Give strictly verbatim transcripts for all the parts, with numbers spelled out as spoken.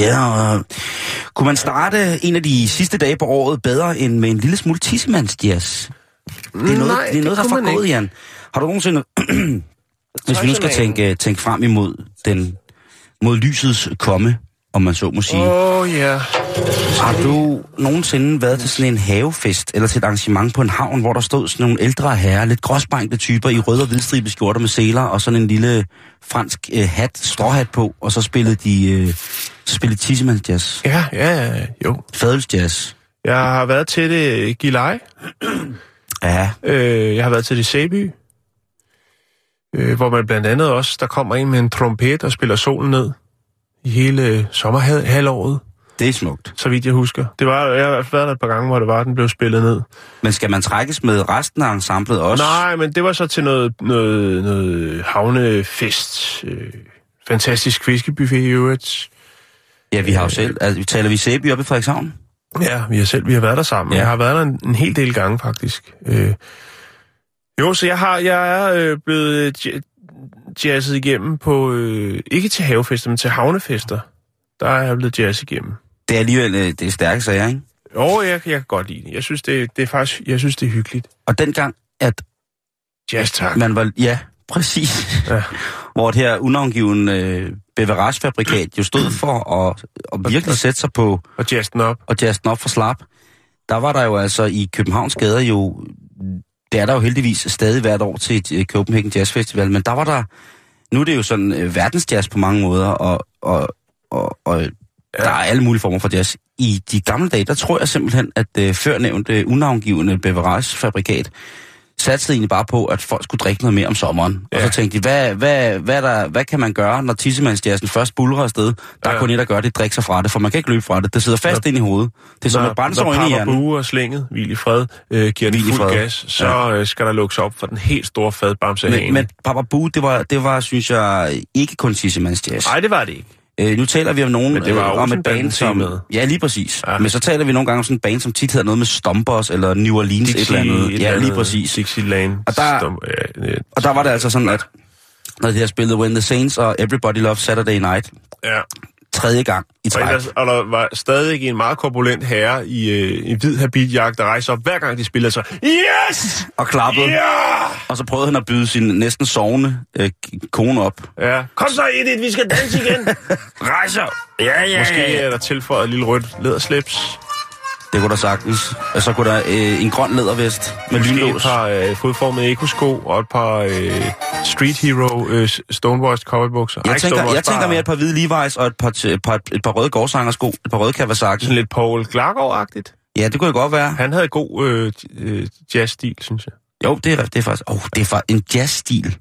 Ja, og kunne man starte en af de sidste dage på året bedre end med en lille smule Tissimans Jazz? Det er noget, Nej, det er noget det der er forgået, Jan. Har du nogensinde, hvis vi nu skal tænke, tænke frem imod den, mod lysets komme, om man så må sige. Oh, yeah. Har du nogensinde været til sådan en havefest eller til et arrangement på en havn, hvor der stod sådan nogle ældre herrer, lidt gråsbrængte typer i røde og hvidstribede skjorter med seler og sådan en lille fransk øh, hat, stråhat på, og så spillede de øh, så spillede Tissimans Jazz? Ja, ja, jo. Fadels Jazz. Jeg har været til det Gilei. Ja. Øh, jeg har været til det Sæby. Øh, hvor man blandt andet også, der kommer en med en trompet og spiller solen ned. I hele sommerhalvåret. Det er smukt. Så vidt jeg husker. Det var, jeg har været der et par gange, hvor det var, den blev spillet ned. Men skal man trækkes med resten af ensemblet også? Nej, men det var så til noget, noget, noget havnefest. Øh, fantastisk fiskebuffet i øvrigt. Ja, vi har jo selv. Altså, taler vi Sæby oppe i Frederikshavn? Ja, vi har selv. Vi har været der sammen. Ja. Jeg har været der en, en hel del gange, faktisk. Øh, jo, så jeg, har, jeg er øh, blevet... Øh, jazzet igennem på, øh, ikke til havefester, men til havnefester. Der er jeg blevet jazz igennem. Det er alligevel øh, det stærke sager, ikke? Jo, jeg, jeg kan godt lide det. Jeg synes, det, det er faktisk, jeg synes, det er hyggeligt. Og dengang, at... Jazz, tak. Man var, ja, præcis. Ja. Hvor det her unavngivende øh, beveragefabrikat jo stod for at, at virkelig sætte sig på... Og jazzen op. Og jazzen op for slap. Der var der jo altså i Københavns gader jo... Det er der jo heldigvis stadig hvert år til Copenhagen Jazz Festival, men der var der... Nu er det jo sådan verdensjazz på mange måder, og, og, og, og ja. Der er alle mulige former for jazz. I de gamle dage, der tror jeg simpelthen, at uh, førnævnte uh, unavngivende beveragefabrikat satsede egentlig bare på, at folk skulle drikke noget mere om sommeren. Ja. Og så tænkte de, hvad, hvad, hvad, der, hvad kan man gøre, når Tissemandsjazzen først buldrer afsted? Der ja. er kun et at gøre, det drikke sig fra det, for man kan ikke løbe fra det. Det sidder fast ja. ind i hovedet. Det er som et brændsår ind i hjernen. Når papper, buer og slænget, hvil i fred, øh, giver den fuld gas, så ja. øh, skal der lukkes op for den helt store fadbamsehane. Men, men papper, buer, det var, det var, synes jeg, ikke kun Tissemandsjazz. Nej, det var det ikke. Øh, nu taler vi om nogen øh, om et band som... Ja, lige præcis. Ja. Men så taler vi nogle gange om sådan en band, som tit hedder noget med Stompers eller New Orleans Dixie, et eller andet. Et ja, lige præcis. Dixieland. Og der, Stomp- ja, ja, og der var det altså sådan, at når de har spillet When the Saints og Everybody Loves Saturday Night, ja. tredje gang i træk. Og, og der var stadig en meget korpulent herre i øh, en hvid habitjakke, der rejser op hver gang de spiller sig. Yes! Og klappede. Yeah! Og så prøvede han at byde sin næsten sovende øh, kone op. Ja. Kom så, Edith, vi skal danse igen. Rejser. Ja, ja, ja. Måske er der tilføjet et lille rødt læderslips. Det kunne der sagtens. Og så kunne der øh, en grøn lædervest med lynlås. Måske et par øh, fodformede ekosko og et par øh, Street Hero øh, Stonewashed cowboybukser. Jeg, tænker, jeg tænker mere et par hvide Levi's og et par, t- et par, et par røde gårdsangersko, et par røde Kawasaki. Sådan lidt Paul Klargaard-agtigt. Ja, det kunne det godt være. Han havde god øh, øh, jazzstil, synes jeg. Jo, det er, det er faktisk... Åh, oh, det er faktisk en jazzstil.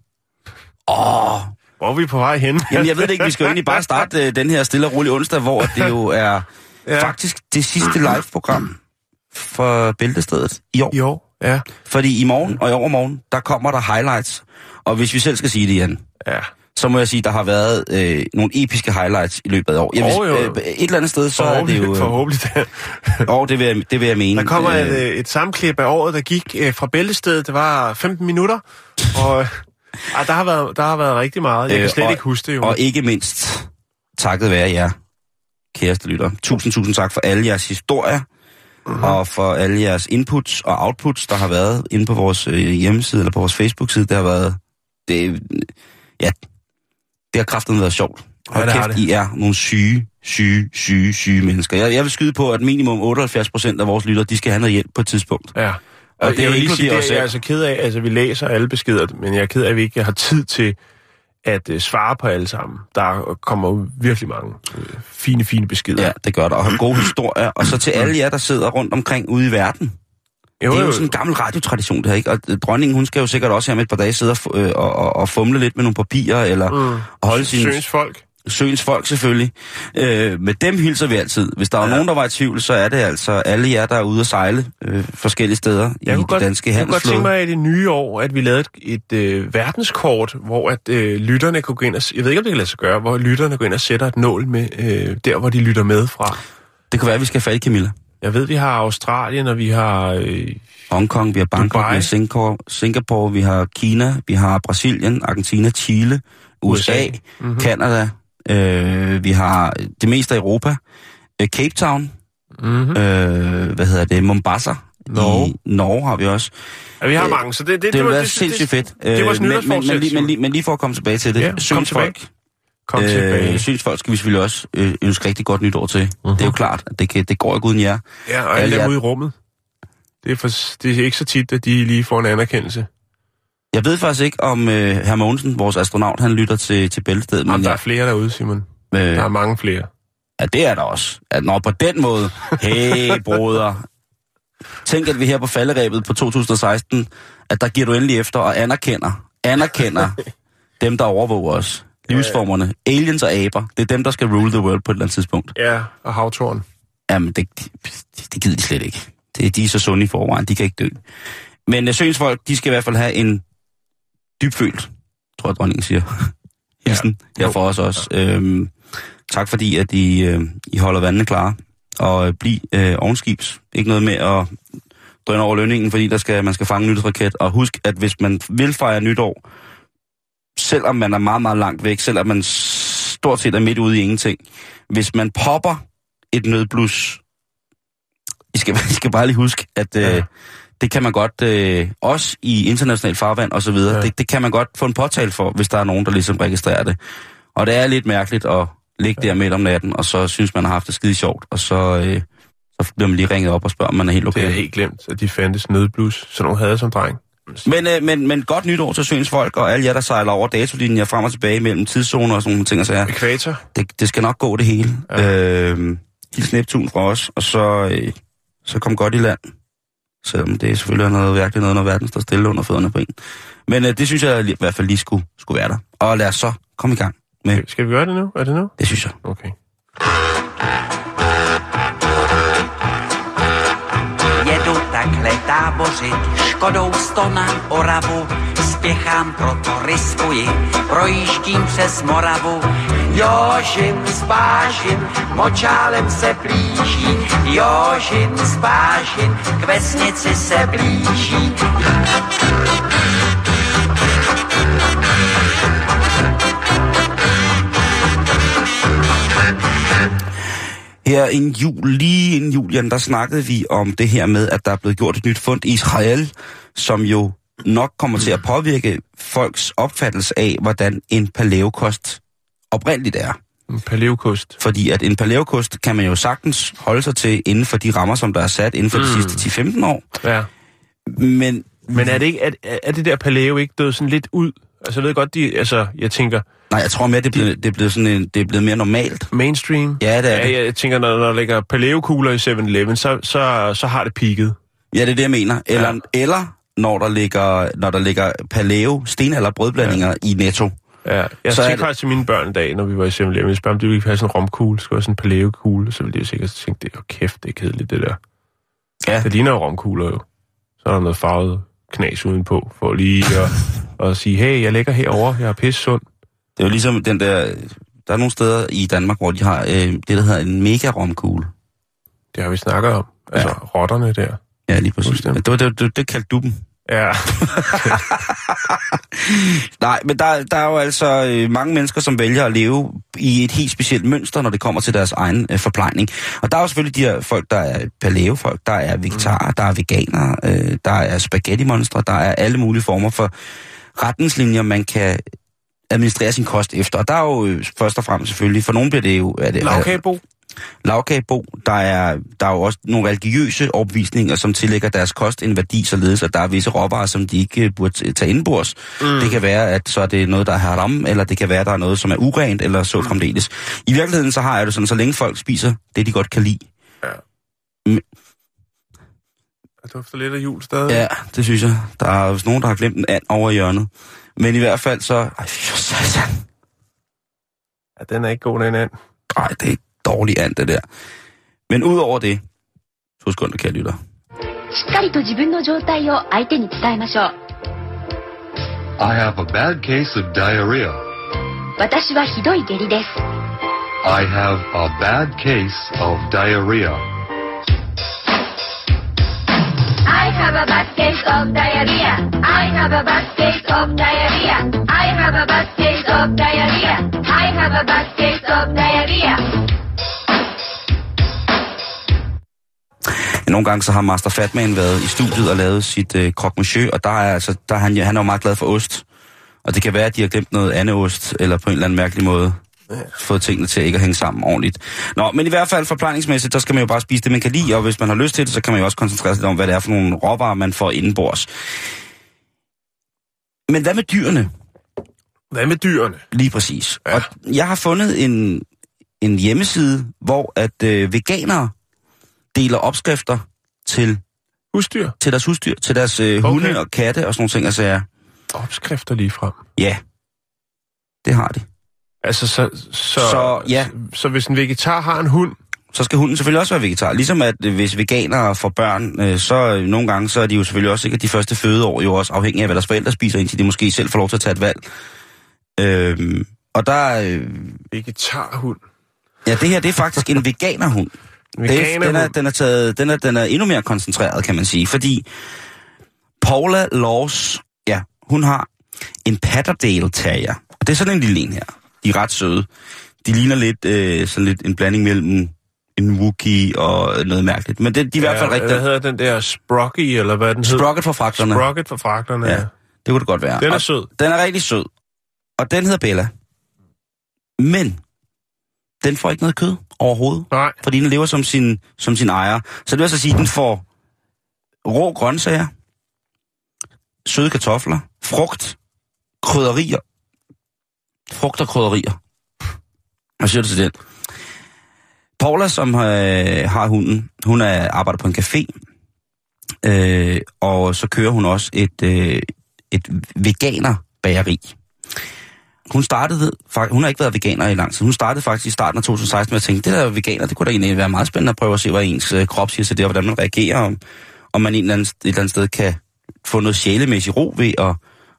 Åh... Oh. Hvor er vi på vej hen? Jamen, jeg ved det ikke. Vi skal jo egentlig bare starte øh, den her stille og rolig onsdag, hvor det jo er... Ja. Faktisk det sidste live-program for Bæltestedet i år. Jo, ja. Fordi i morgen og i overmorgen, der kommer der highlights. Og hvis vi selv skal sige det, Jan, ja. så må jeg sige, at der har været øh, nogle episke highlights i løbet af år. Jamen, oh, øh, et eller andet sted, så er det jo... Øh, forhåbentlig. Og det vil, jeg, det vil jeg mene. Der kommer øh, et, et sammenklip af året, der gik øh, fra Bæltestedet. Det var femten minutter. Og øh, der, har været, der har været rigtig meget. Jeg kan slet øh, og, ikke huske det. Jo. Og ikke mindst takket være jer. Kæreste lytter. Tusind, tusind tak for alle jeres historier, mm-hmm. og for alle jeres inputs og outputs, der har været inde på vores hjemmeside eller på vores Facebook-side. Det har været... Det, ja, det har kraften været sjovt. Hold ja, kæft, I er nogle syge, syge, syge, syge mennesker. Jeg, jeg vil skyde på, at minimum otteoghalvfjerds procent af vores lytter, de skal have noget hjælp på et tidspunkt. Ja. Og, og det er jo ikke det, jeg er altså ked af. Altså, vi læser alle beskeder, men jeg er ked af, at vi ikke har tid til... at øh, svare på alle sammen. Der kommer virkelig mange øh, fine, fine beskeder. Ja, det gør der. Og gode historier. Og så til alle jer, der sidder rundt omkring ude i verden, Jo, det er jo sådan en gammel radiotradition, det her, ikke? Og dronningen, hun skal jo sikkert også her med et par dage sidde og, øh, og, og fumle lidt med nogle papirer, eller mm. holde sin... Søens folk. Søens folk, selvfølgelig. Øh, med dem hilser vi altid. Hvis der er ja. nogen, der var i tvivl, så er det altså alle jer, der er ude at sejle øh, forskellige steder jeg i det godt, danske handelsflåde. Jeg kunne godt tænke mig, at i det nye år, at vi lavede et, et øh, verdenskort, hvor at, øh, lytterne kunne gå ind og... Jeg ved ikke, om det kan lade sig gøre, hvor lytterne går ind og sætter et nål med, øh, der hvor de lytter med fra. Det kan være, at vi skal falde, Camilla. Jeg ved, vi har Australien, og vi har... Øh, Hongkong, vi har Bangkok, Dubai. Vi har Singapore, Singapore, vi har Kina, vi har Brasilien, Argentina, Chile, U S A, mm-hmm. Canada, øh, vi har det meste af Europa, øh, Cape Town, mm-hmm. øh, hvad hedder det, Mombasa, Norge, Norge har vi også. Ja, vi har mange, så det... Det, det var det, sindssygt fedt. Det, det var men, men, men, lige, men, lige, men lige for at komme tilbage til det, ja, synes folk... Kom tilbage. Øh, synsfolk skal vi selvfølgelig også øh, ønske rigtig godt nytår til. Uh-huh. Det er jo klart, at det, kan, det går ikke uden jer. Ja, og alle er ude i rummet. Det er, for, det er ikke så tit, at de lige får en anerkendelse. Jeg ved faktisk ikke, om øh, herr Mogensen, vores astronaut, han lytter til, til Bæltestedet. Men jamen, der jeg... er flere derude, Simon. Øh, der er mange flere. Ja, det er der også. At, nå, på den måde. Hey, broder. Tænk, at vi her på falderæbet på to tusind og seksten, at der giver du endelig efter og anerkender, anerkender dem, der overvåger os. Livsformerne. Aliens og aber. Det er dem, der skal rule the world på et eller andet tidspunkt. Ja, og havtårn. Jamen, det, det gider de slet ikke. Det, de er så sunde i forvejen. De kan ikke dø. Men søgensfolk, de skal i hvert fald have en dybfølt, tror jeg, dronningen siger. Hilsen ja. Her for os også. Ja. Øhm, tak fordi, at I, øh, I holder vandene klare. Og øh, bliv øh, ovenskibs. Ikke noget med at drøne over lønningen, fordi der skal, man skal fange en nytårsraket. Og husk, at hvis man vil fejre nytår... Selvom man er meget, meget langt væk, selvom man stort set er midt ude i ingenting. Hvis man popper et nødblus, I skal, I skal bare lige huske, at ja. øh, det kan man godt, øh, også i internationalt farvand og så videre, ja. det, det kan man godt få en påtale for, hvis der er nogen, der ligesom registrerer det. Og det er lidt mærkeligt at ligge ja. der midt om natten, og så synes man har haft det skide sjovt, og så, øh, så bliver man lige ringet op og spørger, om man er helt okay. Det er helt glemt, at de fandtes nødblus, så nogen havde som dreng. Men, øh, men, men godt nytår til søens folk, og alle jer, der sejler over datolinjer frem og tilbage mellem tidszoner og sådan nogle ting og sager. Ekvator. Det, det skal nok gå det hele. Ja. Øh, hils Neptun fra os, og så, øh, så kom godt i land. Selvom det selvfølgelig er noget, virkelig noget, når verden står stille under fødderne på en. Men øh, det synes jeg i hvert fald lige skulle, skulle være der. Og lad os så komme i gang med... Skal vi gøre det nu? Er det nu? Det synes jeg. Okay. Dávořit, škodou stonám Oravu, spěchám, proto riskuji, projíždím přes Moravu. Jožin z Pážin, močálem se blíží, Jožin z Pážin, k vesnici se blíží. Her inden jul, lige inden julen, der snakkede vi om det her med, at der er blevet gjort et nyt fund i Israel, som jo nok kommer til at påvirke folks opfattelse af, hvordan en paleokost oprindeligt er. En paleokost. Fordi at en paleokost kan man jo sagtens holde sig til inden for de rammer, som der er sat inden for mm. de sidste ti til femten år. Ja. Men, Men er, det ikke, er, er det der paleo ikke død sådan lidt ud? Altså, jeg ved godt, de, altså, jeg tænker... Nej, jeg tror mere, det er blevet, det er blevet sådan en, det er blevet mere normalt. Mainstream? Ja, det er det. Ja, jeg tænker, når der ligger paleokugler i syv eleven, så, så, så har det peaket. Ja, det er det, jeg mener. Eller, ja. eller når der ligger, når der ligger paleo, sten- eller brødblandinger ja. i Netto. Ja, jeg så tænkte faktisk til mine børn i dag, når vi var i syv eleven, jeg spørger, om de ville have sådan en romkugle, skulle have sådan en paleokugle, så ville de jo sikkert tænke, det er jo kæft, det er kedeligt, det der. Ja. Det ligner jo romkugler jo. Så er der noget farvet knas udenpå, for lige at... og sige, hey, jeg ligger herover, jeg er pisse sund. Det er jo ligesom den der... Der er nogle steder i Danmark, hvor de har øh, det, der hedder en mega-romkugle. Det har vi snakket om. Altså, ja. rotterne der. Ja, lige præcis. Ja, det, det, det, det kaldte du dem. Ja. Nej, men der, der er jo altså øh, mange mennesker, som vælger at leve i et helt specielt mønster, når det kommer til deres egen øh, forplejning. Og der er jo selvfølgelig de her folk, der er paleo-folk, der er vegetarer, mm. der er veganere, øh, der er spaghetti-monstre, der er alle mulige former for... retningslinjer, man kan administrere sin kost efter. Og der er jo først og fremmest selvfølgelig, for nogen bliver det jo... Er det, lavkagebo. Lavkagebo. Der er, der er jo også nogle religiøse opvisninger, som tillægger deres kost en værdi, således at der er visse råvarer, som de ikke burde tage indbords. Mm. Det kan være, at så er det noget, der er haram, eller det kan være, at der er noget, som er urent, eller så fremdeles. I virkeligheden så har jeg det sådan, så længe folk spiser det, de godt kan lide. Ja. Men Der dufter lidt af jul stadig. Ja, det synes jeg. Der er vist nogen, der har glemt en and over hjørnet. Men i hvert fald så... Ej, satan. Ja, den er ikke god, den and. Ej, det er et dårligt and, det der. Men udover det... To sekunder, kære lytter. I have a bad case of diarrhea. I have a bad case of diarrhea. I have a bad case of diarrhea. I have a bad case of diarrhea. I have a bad case of diarrhea. I have a bad case of diarrhea. Nogle gange så har Master Fatman været i studiet og lavet sit øh, croque monsieur, og der er, altså, der er han, han er jo meget glad for ost. Og det kan være, at de har glemt noget andet ost, eller på en eller anden mærkelig måde fået tingene til ikke at hænge sammen ordentligt. Nå, men i hvert fald forplejningsmæssigt, der skal man jo bare spise det, man kan lide, og hvis man har lyst til det, så kan man jo også koncentrere sig om, hvad det er for nogle råvarer, man får indenbords. Men hvad med dyrene? Hvad med dyrene? Lige præcis. Ja. Og jeg har fundet en, en hjemmeside, hvor at øh, veganere deler opskrifter til husdyr, til deres husdyr, til deres øh, okay. hunde og katte og sådan nogle ting, altså ja. Opskrifter lige frem. Ja, det har de. Altså så så så, ja. så så hvis en vegetar har en hund, så skal hunden selvfølgelig også være vegetar. Ligesom at øh, hvis veganere får børn, øh, så øh, nogle gange så er de jo selvfølgelig også sikkert de første fødeår jo også afhængig af hvad deres forældre spiser, indtil de måske selv får lov til at tage et valg. Øh, og der øh, vegetarhund. Ja, det her det er faktisk en veganerhund. Det, den, er, den, er taget, den, er, den er endnu mere koncentreret, kan man sige, fordi Paula Laws, ja, hun har en Patterdale terrier. Og det er sådan en lille en her. De er ret søde. De ligner lidt, øh, sådan lidt en blanding mellem en Wookie og noget mærkeligt. Men det, de er ja, i hvert fald rigtigt. Hvad hedder den der Sprocky, eller hvad den hedder? Sprocket for fragterne. Sprocket for fragterne. Ja, det kunne det godt være. Den er og sød. Den er rigtig sød. Og den hedder Bella. Men... den får ikke noget kød overhovedet. Nej. Fordi den lever som sin, som sin ejer. Så det vil altså sige, at den får rå grøntsager, søde kartofler, frugt, krydderier. Frugt og krydderier. Hvad siger du til den? Paula, som øh, har hunden, hun er, arbejder på en café. Øh, og så kører hun også et, øh, et veganerbageri. Hun startede, hun har ikke været veganer i lang tid. Hun startede faktisk i starten af to tusind og seksten med at tænke, det der veganer, det kunne da egentlig være meget spændende at prøve at se, hvad ens krop siger til det, og hvordan man reagerer, om, om man et eller, andet, et eller andet sted kan få noget sjælemæssig ro ved at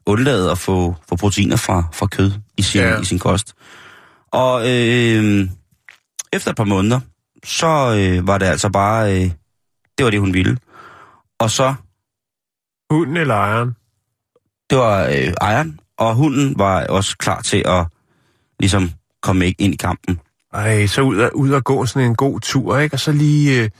undlade at få, få proteiner fra, fra kød i sin, ja. i sin kost. Og øh, efter et par måneder, så øh, var det altså bare, øh, det var det, hun ville. Og så... hunden eller ejeren? Det var øh, ejeren. Og hunden var også klar til at ligesom komme ikke ind i kampen. Ej, så ud og, ud og gå sådan en god tur, ikke? Og så lige, øh,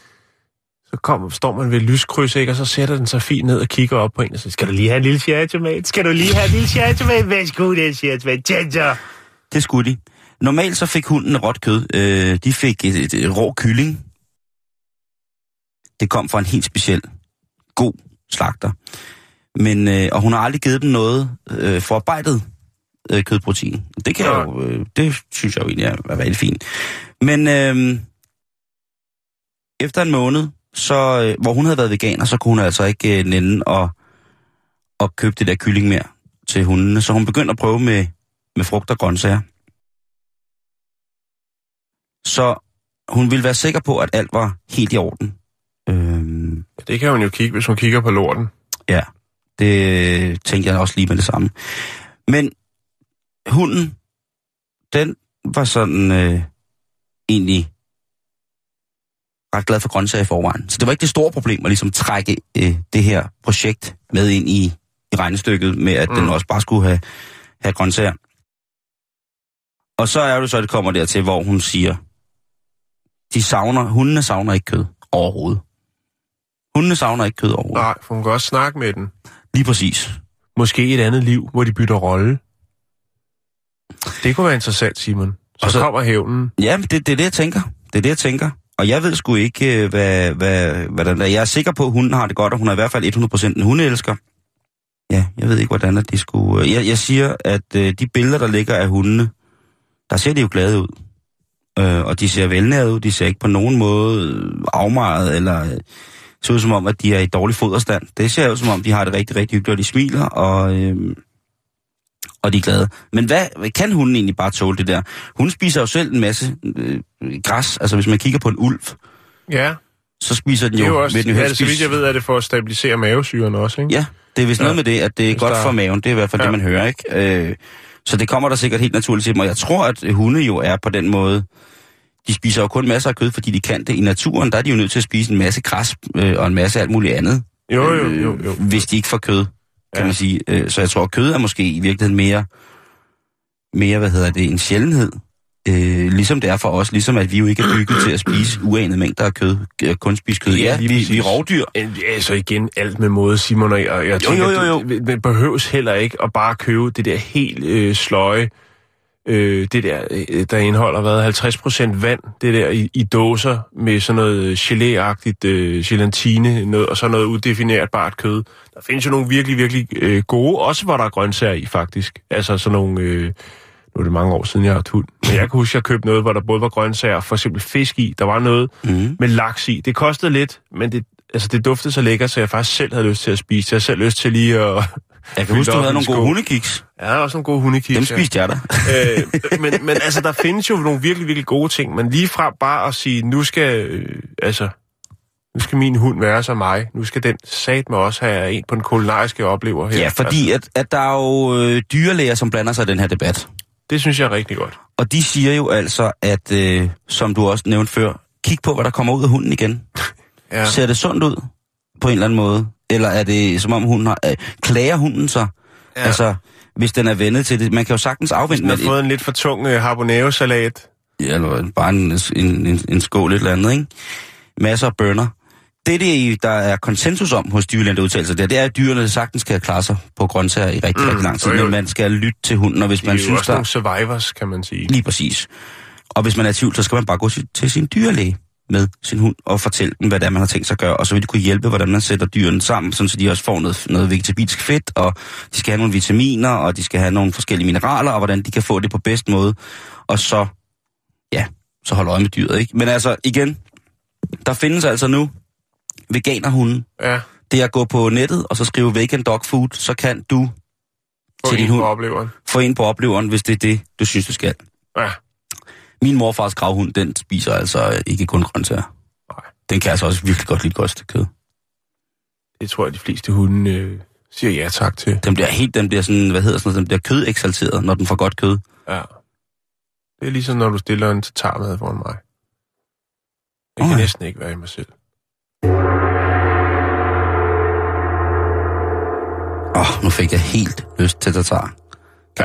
så kom, står man ved lyskryds, ikke? Og så sætter den så fint ned og kigger op på en og siger, skal du lige have en lille cherrytomat? Skal du lige have en lille cherrytomat? Værsgo, det er en cherrytomat. Ginger! Det skulle de. Normalt så fik hunden råt kød. Øh, de fik et, et, et rå kylling. Det kom fra en helt speciel god slagter. Men, øh, og hun har aldrig givet dem noget øh, forarbejdet øh, kødprotein. Det kan ja. jo, øh, det synes jeg jo egentlig er rigtig fint. Men øh, efter en måned, så, øh, hvor hun havde været veganer, så kunne hun altså ikke øh, nænde og, og købe det der kylling mere til hundene. Så hun begyndte at prøve med, med frugt og grøntsager. Så hun ville være sikker på, at alt var helt i orden. Øh, det kan hun jo kigge, hvis hun kigger på lorten. Ja. Det tænkte jeg også lige med det samme. Men hunden, den var sådan øh, egentlig ret glad for grøntsager i forvejen. Så det var ikke det store problem at ligesom trække øh, det her projekt med ind i, i regnestykket, med at mm. den også bare skulle have, have grøntsager. Og så er det så, at det kommer dertil, hvor hun siger, de savner, hundene savner ikke kød overhovedet. Hundene savner ikke kød overhovedet. Nej, for hun kan også snakke med den. Lige præcis. Måske et andet liv, hvor de bytter rolle. Det kunne være interessant, Simon. Så, og så kommer hævnen. Ja, det, det er det, jeg tænker. Det er det, jeg tænker. Og jeg ved sgu ikke, hvad, hvad, hvad den der... Jeg er sikker på, at hunden har det godt, og hun er i hvert fald hundrede procent en hundeelsker. Ja, jeg ved ikke, hvordan det skulle... Jeg, jeg siger, at de billeder, der ligger af hundene, der ser de jo glade ud. Og de ser velnærede ud. De ser ikke på nogen måde afmejet eller... ser ud som om, at de er i dårlig foderstand. Det ser ud som om, de har det rigtig, rigtig hyggeligt, og de smiler, og, øhm, og de er glade. Men hvad kan hunden egentlig bare tåle det der? Hun spiser jo selv en masse øh, græs. Altså, hvis man kigger på en ulv, ja. Så spiser den jo... Det er jo også, med den ja, så vidt jeg ved, er det for at stabilisere mavesyren også, ikke? Ja, det er vist ja. noget med det, at det er hvis godt der... for maven. Det er i hvert fald ja. det, man hører, ikke? Øh, så det kommer der sikkert helt naturligt til dem. Og jeg tror, at hunde jo er på den måde... De spiser jo kun masser af kød, fordi de kan det. I naturen, der er de jo nødt til at spise en masse græs øh, og en masse alt muligt andet. Jo, jo, jo. jo. Øh, hvis de ikke får kød, kan ja. man sige. Øh, så jeg tror, at kød er måske i virkeligheden mere, mere hvad hedder det, en sjældenhed. Øh, ligesom det er for os. Ligesom at vi jo ikke er bygget til at spise uanede mængder af kød. Kun spise kød. Ja, vi, vi er rovdyr. Altså igen, alt med måde, Simon og jeg. Og jeg tænker, jo, jo, jo. jo. Man behøves heller ikke at bare købe det der helt øh, sløje. Øh, det der, der indeholder hvad, halvtreds procent vand, det der i, i dåser med sådan noget gelé-agtigt øh, gelatine noget, og så noget udefinerbart kød. Der findes jo nogle virkelig, virkelig øh, gode, også hvor der er grøntsager i faktisk. Altså sådan nogle, øh, nu er det mange år siden, jeg har haft hund, men jeg kan huske, jeg købte noget, hvor der både var grøntsager, for eksempel fisk i, der var noget mm. med laks i. Det kostede lidt, men det, altså, det duftede så lækkert, så jeg faktisk selv havde lyst til at spise. Jeg havde selv lyst til lige at... Jeg kan huske, du havde nogle gode hundekiks. Ja, der er også nogle gode hundekiks. Dem spiste jeg da. øh, men, men altså, der findes jo nogle virkelig, virkelig gode ting. Men ligefrem bare at sige, nu skal, øh, altså, nu skal min hund være som mig. Nu skal den satme også have en på den kulinariske oplever her. Ja, fordi altså. at, at der er jo øh, dyrlæger, som blander sig i den her debat. Det synes jeg er rigtig godt. Og de siger jo altså, at øh, som du også nævnte før, kig på, hvad der kommer ud af hunden igen. Ja. Ser det sundt ud på en eller anden måde? Eller er det som om hunden har... Øh, klager hunden sig? Ja. Altså, hvis den er vendet til det. Man kan jo sagtens afvente... Hvis man har fået en lidt for tung øh, habanero-salat. Ja, eller bare en, en, en, en skål eller andet, ikke? Masser af bønner. Det, det, der er konsensus om hos dyrlægeudtalelser, det, det er, at dyrene sagtens skal klare sig på grøntsager i rigtig, mm, rigtig lang tid. Men man skal lytte til hunden, og hvis man synes... Det er jo også nogle survivors, kan man sige. Lige præcis. Og hvis man er i tvivl, så skal man bare gå til sin dyrlæge med sin hund og fortælle dem, hvad det er, man har tænkt sig at gøre. Og så vil de kunne hjælpe, hvordan man sætter dyrene sammen, sådan så de også får noget, noget vegetabilsk fedt, og de skal have nogle vitaminer, og de skal have nogle forskellige mineraler, og hvordan de kan få det på bedst måde. Og så, ja, så holde øje med dyret, ikke? Men altså, igen, der findes altså nu veganerhunde. Ja. Det er at gå på nettet, og så skrive vegan dog food, så kan du få til din hund, opleveren. få en på opleveren, hvis det er det, du synes, du skal. Ja. Min morfars gravhund, den spiser altså ikke kun grøntsager. Nej. Den kan altså også virkelig godt lide godt stykke kød. Det tror jeg, de fleste hunde øh, siger ja tak til. Den bliver helt, den bliver sådan, hvad hedder sådan noget, den bliver kødeksalteret, når den får godt kød. Ja. Det er ligesom, når du stiller en tatarmad foran mig. Jeg oh, kan ja. næsten ikke være i mig selv. Åh, oh, nu fik jeg helt lyst til tatar.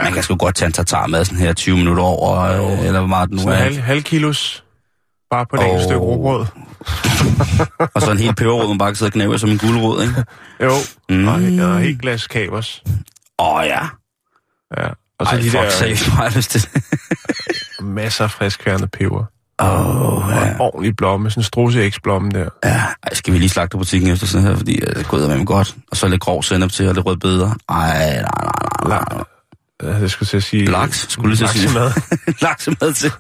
Man kan sgu godt tage en tatarmad sådan her tyve minutter over, øh, eller hvor meget den nu er. Halv, halv kilos, bare på et enkelt stykke rugbrød. Og så en hel peberrod, man bare kan sidde og knæve som en gulerod, ikke? Jo, mm. og, og et glas kapers. Åh oh, ja. Ja. Og så Ej, de fuck, der... Safe, mig, hvis det... Masser af friskkværnet peber. Åh, oh, ja. Og en ordentlig blomme, sådan en strusseægsblomme der. Ja, ej, skal vi lige slagte butikken efter sådan her, fordi det går ud af godt. Og så lidt grov sennep til, og lidt rødbeder. Ej, nej, nej, nej, nej. Jeg skulle til at sige... Laks, skulle lige til at sige. Laksemad. Laksemad til.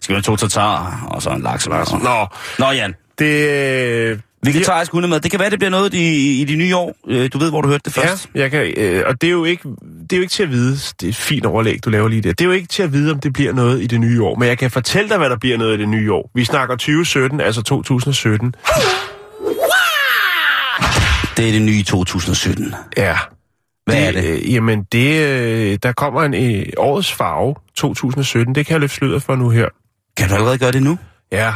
Skal vi have to tartarer, og så en laksemad. Nå, Nå Jan. Det... Vegetarisk hundemad. Det kan være, det bliver noget i, i de nye år. Du ved, hvor du hørte det først. Ja, jeg kan, øh, og det er, jo ikke, det er jo ikke til at vide. Det er et fint overlæg, du laver lige der. Det er jo ikke til at vide, om det bliver noget i det nye år. Men jeg kan fortælle dig, hvad der bliver noget i det nye år. Vi snakker tyve sytten, altså to tusind sytten. Det er det nye to tusind sytten. Ja. Hvad er det? Øh, jamen, det, øh, der kommer en øh, årets farve, to tusind sytten. Det kan jeg løfte sløret for nu her. Kan du allerede gøre det nu? Ja.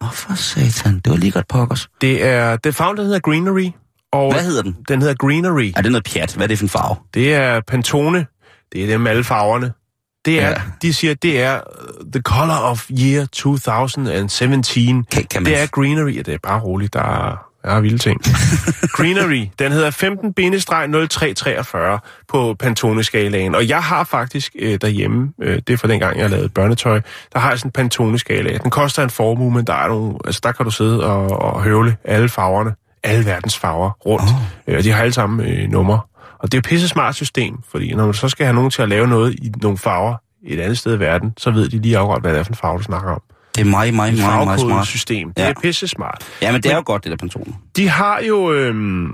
Hvorfor satan? Det var lige godt pokkers. Det er den farve, der hedder Greenery. Og hvad hedder den? Den hedder Greenery. Er det noget pjat? Hvad er det for en farve? Det er Pantone. Det er dem alle farverne. Det er, ja. De siger, det er the color of year to tusind sytten. Kan, kan man... Det er Greenery. Ja, det er bare roligt, der er... Ja, vilde ting. Greenery, den hedder femten bindestreg nul tre fire tre på Pantone-skalaen. Og jeg har faktisk øh, derhjemme, øh, det er fra dengang, jeg lavede børnetøj, der har jeg sådan en Pantone-skala. Den koster en formue, men der, er nogle, altså, der kan du sidde og, og høvle alle farverne, alle verdens farver rundt. Og oh. de har alle sammen øh, numre. Og det er et pisse smart system, fordi når man så skal have nogen til at lave noget i nogle farver et andet sted i verden, så ved de lige afgørende, hvad det er for en farve, du snakker om. Det er meget, meget, meget, meget smart. System. Det ja. er pisse smart. Ja, men det er jo godt, det der Pantone. De har jo... Øhm,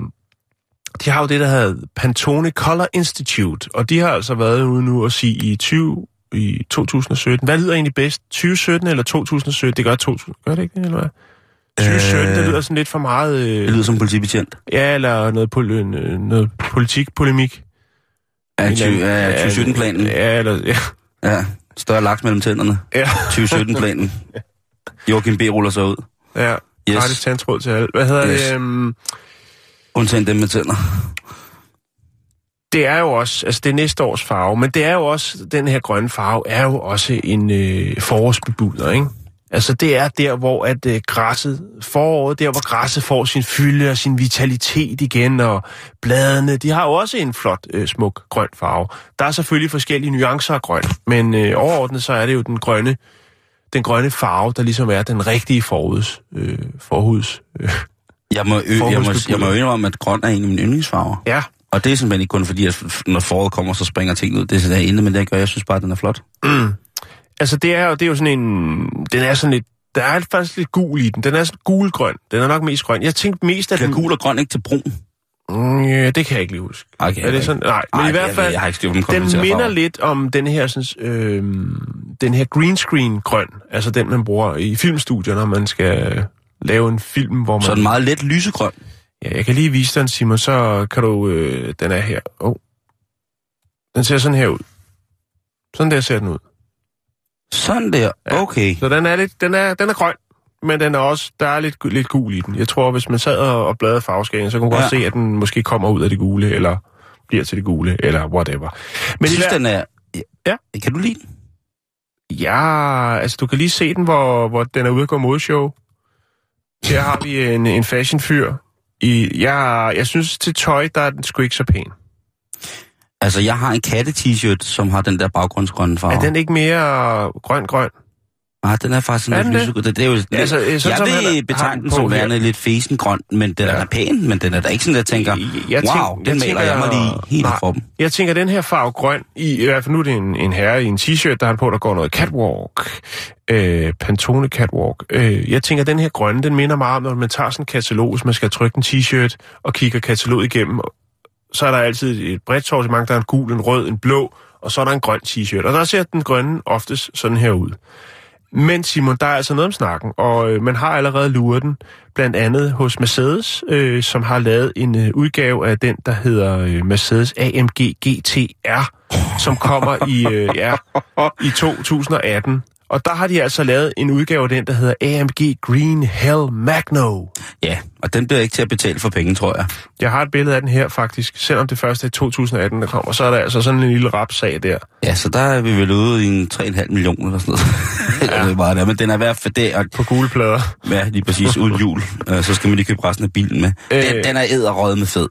de har jo det, der hedder Pantone Color Institute, og de har altså været ude nu og sige i tyve i to tusind og sytten. Hvad lyder egentlig bedst? tyve sytten eller to tusind og sytten? Det gør to tusind. Gør det ikke det, eller hvad? tyve sytten, øh, det lyder sådan lidt for meget... Øh, det lyder som politibetjent. Ja, eller noget, pol- noget politik, polemik. Ja, tyve sytten-planen. Ja, eller... Ja. Ja, større laks mellem tænderne. Ja. tyve sytten-planen. Joachim B. ruller sig ud. Ja, yes. Gratis tandtråd til alt. Hvad hedder yes. det? Um... Undtagen dem med tænder. Det er jo også, altså det er næste års farve, men det er jo også, den her grønne farve er jo også en øh, forårsbebuder, ikke? Altså det er der, hvor at øh, græsset, foråret, der hvor græsset får sin fylde og sin vitalitet igen, og bladene, de har jo også en flot, øh, smuk grøn farve. Der er selvfølgelig forskellige nuancer af grøn, men øh, overordnet så er det jo den grønne, den grønne farve, der ligesom er den rigtige forhuds, øh, forhuds, øh. Jeg må, ø- jeg, må, jeg må ønge om, at grøn er en af mine yndlingsfarver. Ja. Og det er simpelthen ikke kun fordi, at når foråret kommer, så springer ting ud. Det er sådan her inde, men det gør, jeg synes bare, at den er flot. Mm. Altså, det er, det er jo sådan en... Den er sådan lidt... Der er faktisk lidt gul i den. Den er sådan gulgrøn. Den er nok mest grøn. Jeg tænkte mest, at den... Er gul og grøn ikke til brun? Mm, ja, det kan jeg ikke lige huske. Okay, er det sådan? Nej, men ej, i hvert fald... Jeg har ikke styr på den kombinationsfarve. Den minder lidt om den her, sådan, øh, den her green screen grøn. Altså den, man bruger i filmstudier, når man skal... lave en film, hvor man... Så en meget let lysegrøn. Ja, jeg kan lige vise den, Simon, så kan du... Øh, den er her. Åh. Oh. Den ser sådan her ud. Sådan der ser den ud. Sådan der? Ja. Okay. Så den er lidt... Den er, den er grøn, men den er også... Der er lidt, lidt gul i den. Jeg tror, hvis man sad og bladrede farveskalaen, så kunne man ja. godt se, at den måske kommer ud af det gule, eller bliver til det gule, eller whatever. Men jeg synes, der... den er... Ja. Kan du lide den? Ja, altså du kan lige se den, hvor, hvor den er ude at gå modshow. Her har vi en, en fashion-fyr. I, jeg, jeg synes, til tøj, der er den sgu ikke så pæn. Altså, jeg har en katte-t-shirt, som har den der baggrundsgrønne farve. Er den ikke mere grøn-grøn? Nej, den er faktisk sådan lidt lysegrøn. Det er jo, ja, altså, jeg vil betegne den som værende lidt fesengrøn, men den ja. er pæn, men den er da ikke sådan, jeg tænker, jeg, jeg tænker wow, den jeg maler tænker, jeg mig lige helt nej, i kroppen. Jeg tænker, den her farve grøn, i, i hvert fald nu er det en, en herre i en t-shirt, der har på, der går noget catwalk, øh, Pantone catwalk. Øh, jeg tænker, den her grønne, den minder meget om, når man tager sådan en katalog, hvis man skal trykke en t-shirt og kigger kataloget igennem, så er der altid et bredt sortiment, der er en gul, en rød, en blå, og så er der en grøn t-shirt. Og der ser den grønne oftest sådan her ud. Men Simon, der er altså noget om snakken, og øh, man har allerede luret den, blandt andet hos Mercedes, øh, som har lavet en øh, udgave af den, der hedder øh, Mercedes A M G G T R, som kommer i, øh, ja, i to tusind og atten. Og der har de altså lavet en udgave af den, der hedder A M G Green Hell Magno. Ja, og den bliver ikke til at betale for penge, tror jeg. Jeg har et billede af den her faktisk, selvom det første er to tusind og atten, der kommer, så er der altså sådan en lille rapsag der. Ja, så der er vi vel ude i en tre komma fem millioner eller sådan noget. Ja. Det er meget der, men den er i hvert fald der. På gule plader. Ja, lige præcis, uden hjul. Så skal man lige købe resten af bilen med. Den, øh. den er edderrøget med fed.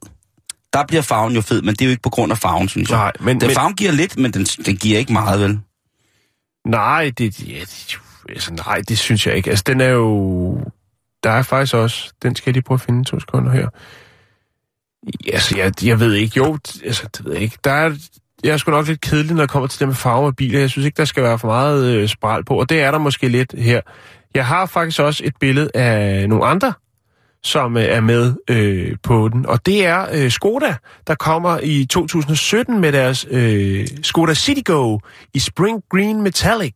Der bliver farven jo fed, men det er jo ikke på grund af farven, synes jeg. Nej, men... Den farven giver lidt, men den, den giver ikke meget, vel? Nej, det, ja, det, altså, nej, det synes jeg ikke. Altså, den er jo... Der er faktisk også... Den skal jeg lige prøve at finde to sekunder her. Altså, jeg, jeg ved ikke. Jo, altså, det ved jeg ikke. Der er, jeg er sgu nok lidt kedelig, når jeg kommer til det med farver og biler. Jeg synes ikke, der skal være for meget øh, spral på. Og det er der måske lidt her. Jeg har faktisk også et billede af nogle andre, som øh, er med øh, på den. Og det er øh, Skoda, der kommer i to tusind og sytten med deres øh, Skoda Citigo i Spring Green Metallic.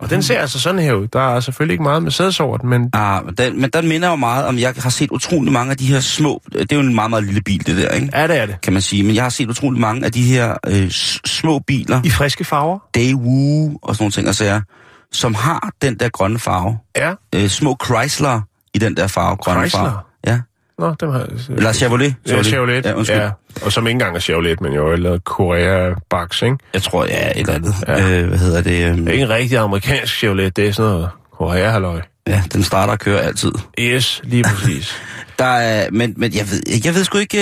Og den ser altså sådan her ud. Der er selvfølgelig ikke meget med sædsorten, men... Ah, den, men den minder jo meget om, jeg har set utrolig mange af de her små... Det er jo en meget, meget lille bil, det der, ikke? Ja, det er det. Kan man sige. Men jeg har set utrolig mange af de her øh, små biler... I friske farver? Daewoo og sådan nogle ting, altså, ja, som har den der grønne farve. Ja. Øh, små Chrysler... I den der farve, grønne farve. Ja. Nå, dem har jeg... Eller Chevrolet. Ja, Chevrolet. Ja, undskyld. Ja. Og som ikke engang er Chevrolet, men jo, eller Korea Bax, ikke? Jeg tror, ja, et eller andet. Ja. Øh, hvad hedder det? Um... Det er ikke en rigtig amerikansk Chevrolet, det er sådan noget Korea-halløj. Ja, den starter og kører altid. Yes, lige præcis. Der er, men, men jeg ved, jeg ved sgu ikke...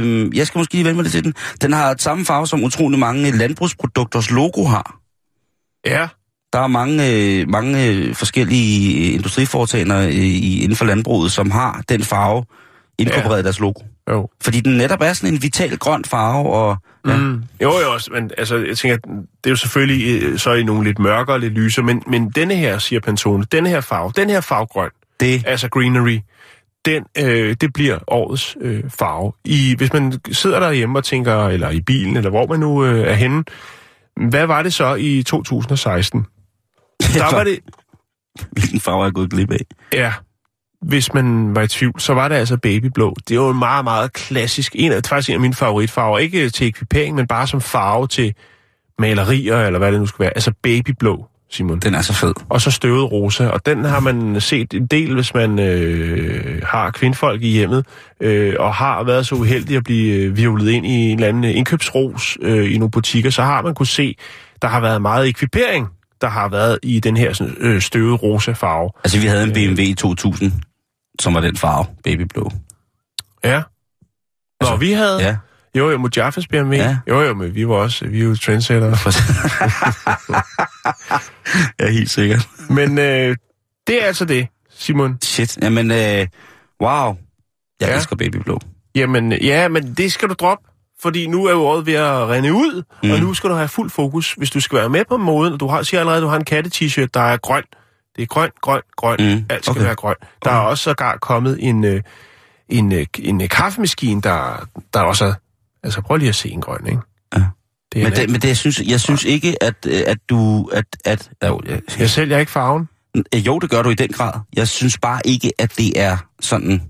Øh, jeg skal måske lige vende mig lidt til den. Den har samme farve, som utrolig mange landbrugsprodukters logo har. Ja. Der er mange, øh, mange øh, forskellige industriforetagender øh, inden for landbruget, som har den farve inkorporeret i ja. deres logo. Jo. Fordi den netop er sådan en vital grøn farve. Og, ja. mm. Jo, jo, men altså, jeg tænker, det er jo selvfølgelig så i nogle lidt mørkere, lidt lyser, men, men denne her, siger Pantone, denne her farve, den her farvegrøn, det. Altså Greenery, den, øh, det bliver årets øh, farve. I, hvis man sidder derhjemme og tænker, eller i bilen, eller hvor man nu øh, er henne, hvad var det så i to tusind og seksten? Der var det... Hvilken farve er jeg gået glip af? Ja, hvis man var i tvivl, så var det altså babyblå. Det er jo en meget, meget klassisk, en af, faktisk en af mine favoritfarver. Ikke til ekvipering, men bare som farve til malerier, eller hvad det nu skal være. Altså babyblå, Simon. Den er så fed. Og så støvet rosa, og den har man set en del, hvis man øh, har kvindfolk i hjemmet, øh, og har været så uheldig at blive virvlet ind i en eller anden indkøbsros øh, i nogle butikker, så har man kunne se, der har været meget ekvipering, der har været i den her sådan, øh, støvede rosa farve. Altså, vi havde en B M W to tusind, som var den farve, babyblå. Ja. Nå, altså, vi havde... Ja. Jo, jo, Mujaffas B M W. Ja. Jo, jo, men vi var også... Vi er jo trendsetter. Ja, helt sikkert. Men øh, det er altså det, Simon. Shit, jamen, øh, wow. Jeg ja. elsker babyblå. Jamen, ja, men det skal du droppe. Fordi nu er jo året ved at rende ud, mm. og nu skal du have fuld fokus. Hvis du skal være med på moden, og du har, siger allerede, at du har en katte-t-shirt, der er grøn. Det er grøn, grøn, grøn. Mm. Alt skal okay. være grøn. Der okay. er også sågar kommet en, en, en, en kaffemaskine, der, der også er... Altså, prøv lige at se en grøn, ikke? Ja. Det men, det, men det, jeg synes, jeg synes ikke, at, at du... At, at, jo, jeg, jeg sælger ikke farven. Jo, det gør du i den grad. Jeg synes bare ikke, at det er sådan...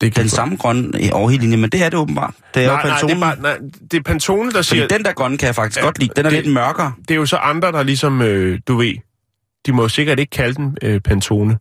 Det den samme grønne over hele linjen, men det er det åbenbart. Det er nej, nej, det er, bare, nej, det er Pantone, der siger... Fordi den der grønne kan jeg faktisk ja, godt lide. Den er det, lidt mørkere. Det er jo så andre, der ligesom, øh, du ved... De må jo sikkert ikke kalde den øh, Pantone.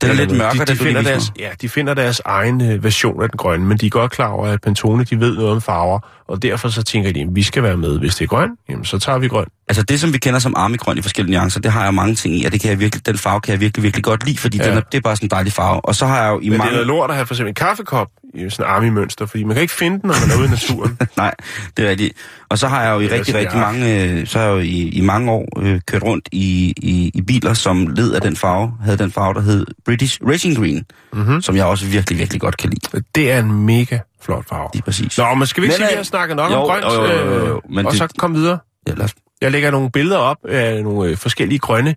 Den er lidt mørkere, de, de finder deres, ja, de finder deres egen øh, version af den grønne, men de er godt klar over, at Pantone, de ved noget om farver, og derfor så tænker de, at vi skal være med. Hvis det er grøn, jamen, så tager vi grøn. Altså det, som vi kender som armigrøn i forskellige nuancer, det har jeg mange ting i, og det kan jeg virkelig, den farve kan jeg virkelig, virkelig godt lide, fordi ja. den er, det er bare sådan en dejlig farve. Og så har jeg jo i men mange... det er noget lort at have for eksempel en kaffekop i sådan en armimønster, fordi man kan ikke finde den, når man er ude i naturen. Nej, det er rigtigt. Og så har jeg jo i ja, rigtig, rigtig mange, øh, så har jeg jo i, i mange år øh, kørt rundt i, i, i biler, som led af den farve, havde den farve, der hed British Racing Green, mm-hmm. som jeg også virkelig, virkelig godt kan lide. Det er en mega flot farve. Det er præcis. Nå, men skal vi ikke men, sige, at vi har snakket nok jo, om grønt, jo, jo, jo, jo, men og det... så komme videre? Ja, lad os... Jeg lægger nogle billeder op af nogle forskellige grønne,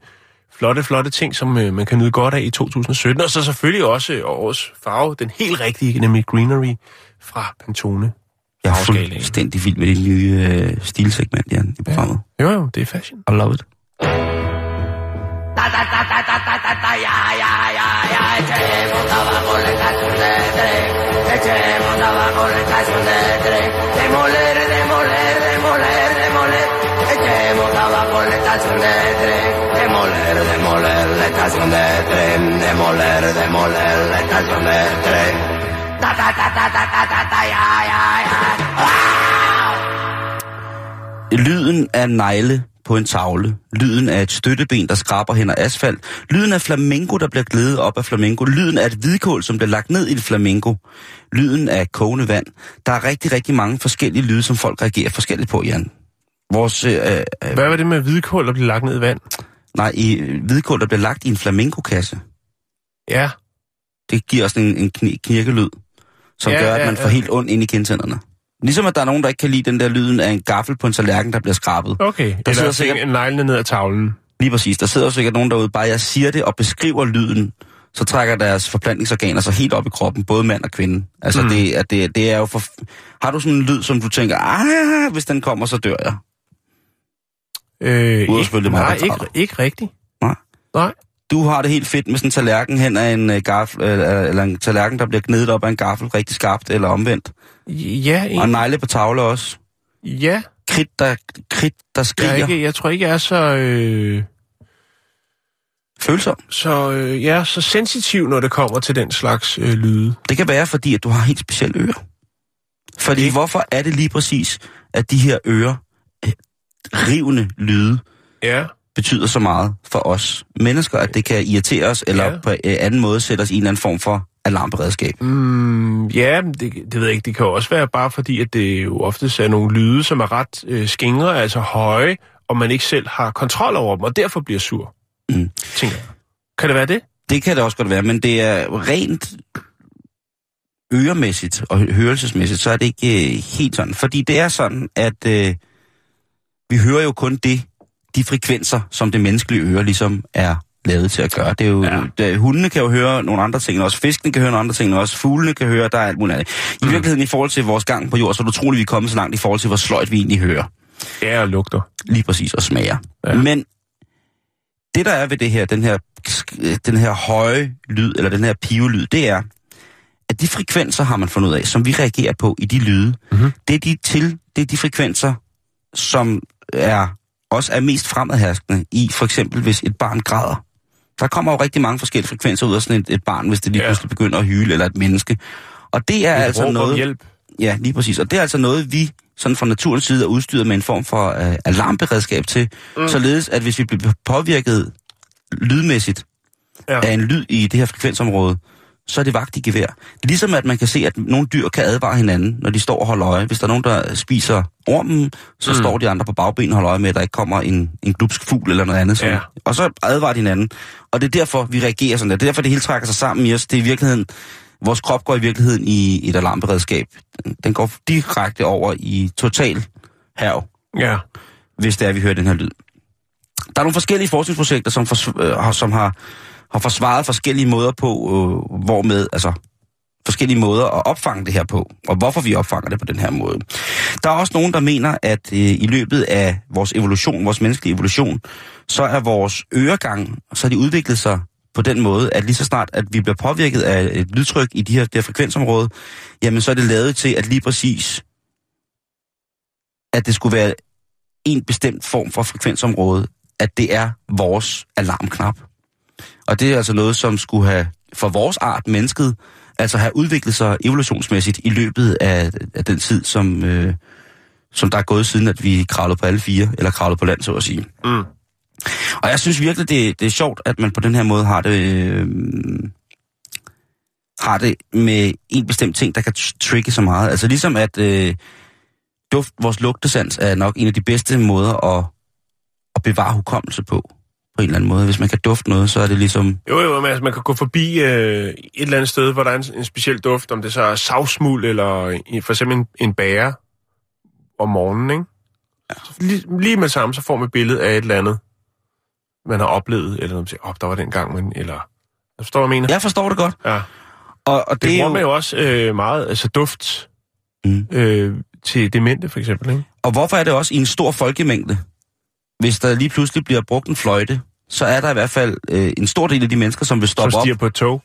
flotte, flotte ting, som man kan nyde godt af i to tusind og sytten. Og så selvfølgelig også årets farve, den helt rigtige, nemlig Greenery fra Pantone. Jeg har fuldstændig vild med det nye øh, stilsegment, Jan, i programmet. Ja. Jo, jo, det er fashion. I love it. Demoler, demoler, la estación de tren. Demoler, demoler, la estación de tren. Ta ta ta ta ta ta ta ta ya ya ya. Lyden af negle på en tavle. Lyden af et støtteben, der skraber hen ad asfalt. Lyden af flamingo, der bliver glædet op af flamingo. Lyden af et hvidkål, som bliver lagt ned i et flamingo. Lyden af kogende vand. Der er rigtig, rigtig mange forskellige lyde, som folk reagerer forskelligt på, Jan. Vores, øh, øh, Hvad var det med hvidkål, der blev lagt ned i vand? Nej, i, hvidkål, der blev lagt i en flamingokasse. Ja. Det giver sådan en, en kn- knirkelyd, som ja, gør, at ja, man ja. får helt ondt ind i kindtænderne. Ligesom at der er nogen, der ikke kan lide den der lyden af en gaffel på en tallerken, der bliver skrabet. Okay, der eller sikkert... en negle ned ad tavlen. Lige præcis. Der sidder sikkert nogen derude, bare jeg siger det og beskriver lyden, så trækker deres forplantningsorganer sig helt op i kroppen, både mand og kvinde. Altså mm. det, at det, det er jo for... Har du sådan en lyd, som du tænker, ah, hvis den kommer, så dør jeg? Øh, ikke, nej, ikke, ikke rigtigt. Nej. Nej. Du har det helt fedt med sådan en tallerken hen af en gaffel, eller en tallerken, der bliver gnedet op af en gaffel rigtig skarpt, eller omvendt. Ja, egentlig. Og negle på tavle også. Ja. Kridt, der, kridt, der skriger. Jeg, ikke, jeg tror ikke, jeg er så... Øh... Følsom. Så øh, jeg er så sensitiv, når det kommer til den slags øh, lyde. Det kan være, fordi at du har helt specielle ører. Fordi okay. hvorfor er det lige præcis, at de her ører... Øh, rivende lyde ja. betyder så meget for os mennesker, at det kan irritere os, eller ja. på anden måde sætte os i en eller anden form for alarmberedskab. Mm, ja, det, det ved jeg ikke. Det kan også være bare fordi, at det jo oftest er nogle lyde, som er ret øh, skingre, altså høje, og man ikke selv har kontrol over dem, og derfor bliver sur. Mm. Tænker jeg. Kan det være det? Det kan det også godt være, men det er rent øremæssigt og hørelsesmæssigt, så er det ikke øh, helt sådan. Fordi det er sådan, at øh, vi hører jo kun det, de frekvenser, som det menneskelige øre ligesom er lavet til at gøre. Det er jo, ja. det, hundene kan jo høre nogle andre ting, også fiskene kan høre nogle andre ting, også fuglene kan høre, der er alt muligt andet. I mm. virkeligheden i forhold til vores gang på jord, så er det utroligt, vi er kommet så langt i forhold til, hvor sløjt vi egentlig hører. Ja, og lugter. Lige præcis, og smager. Ja. Men det, der er ved det her, den her, den her høje lyd, eller den her pivelyd, det er, at de frekvenser, har man fundet ud af, som vi reagerer på i de lyde, mm-hmm. det, er de til, det er de frekvenser, som er, også er mest fremadherskende i, for eksempel, hvis et barn græder. Der kommer jo rigtig mange forskellige frekvenser ud af sådan et, et barn, hvis det lige ja. pludselig begynder at hyle, eller et menneske. Og det er et altså noget... hjælp. Ja, lige præcis. Og det er altså noget, vi sådan fra naturens side er udstyret med en form for øh, alarmberedskab til, mm. således at hvis vi bliver påvirket lydmæssigt ja. af en lyd i det her frekvensområde, så er det vagt i gevær. Ligesom at man kan se, at nogle dyr kan advare hinanden, når de står og holder øje. Hvis der er nogen, der spiser ormen, så mm. står de andre på bagben og holder øje med, at der ikke kommer en, en glubsk fugl eller noget andet. Ja. Og så advarer de hinanden. Og det er derfor, vi reagerer sådan der. Det er derfor, det hele trækker sig sammen i os. Det er i virkeligheden, vores krop går i virkeligheden i et alarmberedskab. Den går direkte over i total hærv, ja. hvis det er, vi hører den her lyd. Der er nogle forskellige forskningsprojekter, som, for, øh, som har... har forsvaret forskellige måder på, øh, hvormed, altså forskellige måder at opfange det her på, og hvorfor vi opfanger det på den her måde. Der er også nogen, der mener, at øh, i løbet af vores evolution, vores menneskelige evolution, så er vores øregang, så de udviklet sig på den måde, at lige så snart, at vi bliver påvirket af et lydtryk i de her, det her frekvensområde, jamen så er det lavet til, at lige præcis, at det skulle være en bestemt form for frekvensområde, at det er vores alarmknap. Og det er altså noget, som skulle have, for vores art, mennesket, altså have udviklet sig evolutionsmæssigt i løbet af, af den tid, som, øh, som der er gået siden, at vi kravlede på alle fire, eller kravlede på land, så at sige. Mm. Og jeg synes virkelig, det, det er sjovt, at man på den her måde har det, øh, har det med en bestemt ting, der kan trigge så meget. Altså ligesom at øh, duft, vores lugtesans er nok en af de bedste måder at, at bevare hukommelse på. På en eller anden måde. Hvis man kan dufte noget, så er det ligesom... Jo, jo, men altså, man kan gå forbi øh, et eller andet sted, hvor der er en, en speciel duft, om det så er savsmuld, eller for eksempel en, en bære om morgenen, ikke? Ja. Lige, lige med sammen, så får man et billede af et eller andet, man har oplevet, eller man siger, op, oh, der var den gang, men, eller... Jeg forstår, hvad jeg mener. Jeg forstår det godt. Ja. Og, og det, det bruger jo... man jo også øh, meget, altså duft mm. øh, til demente, for eksempel, ikke? Og hvorfor er det også i en stor folkemængde? Hvis der lige pludselig bliver brugt en fløjte, så er der i hvert fald øh, en stor del af de mennesker, som vil stoppe op. Så stiger op. På et tog.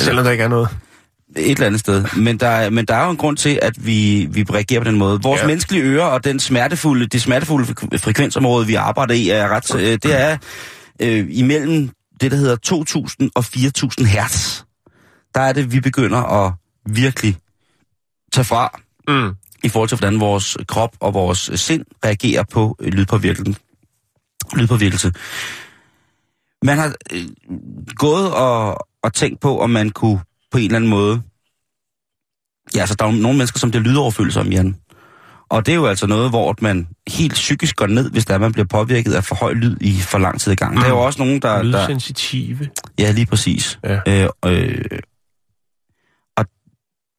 Selvom der ikke er noget. Et eller andet sted. Men der, men der er jo en grund til, at vi, vi reagerer på den måde. Vores ja. menneskelige ører og den smertefulde, det smertefulde frekvensområde, vi arbejder i, er ret, øh, det er øh, imellem det, der hedder to tusind og fire tusind hertz. Der er det, vi begynder at virkelig tage fra. Mm. I forhold til, hvordan vores krop og vores sind reagerer på lydpåvirkelsen. lydpåvirkelse. Man har øh, gået og, og tænkt på, om man kunne på en eller anden måde... Ja, altså, der er jo nogle mennesker, som det lydoverfølelse om, Jan. Og det er jo altså noget, hvor man helt psykisk går ned, hvis der man bliver påvirket af for høj lyd i for lang tid i gang. Mm. Der er jo også nogen, der... Lydsensitive. Der... Ja, lige præcis. Ja. Øh, øh,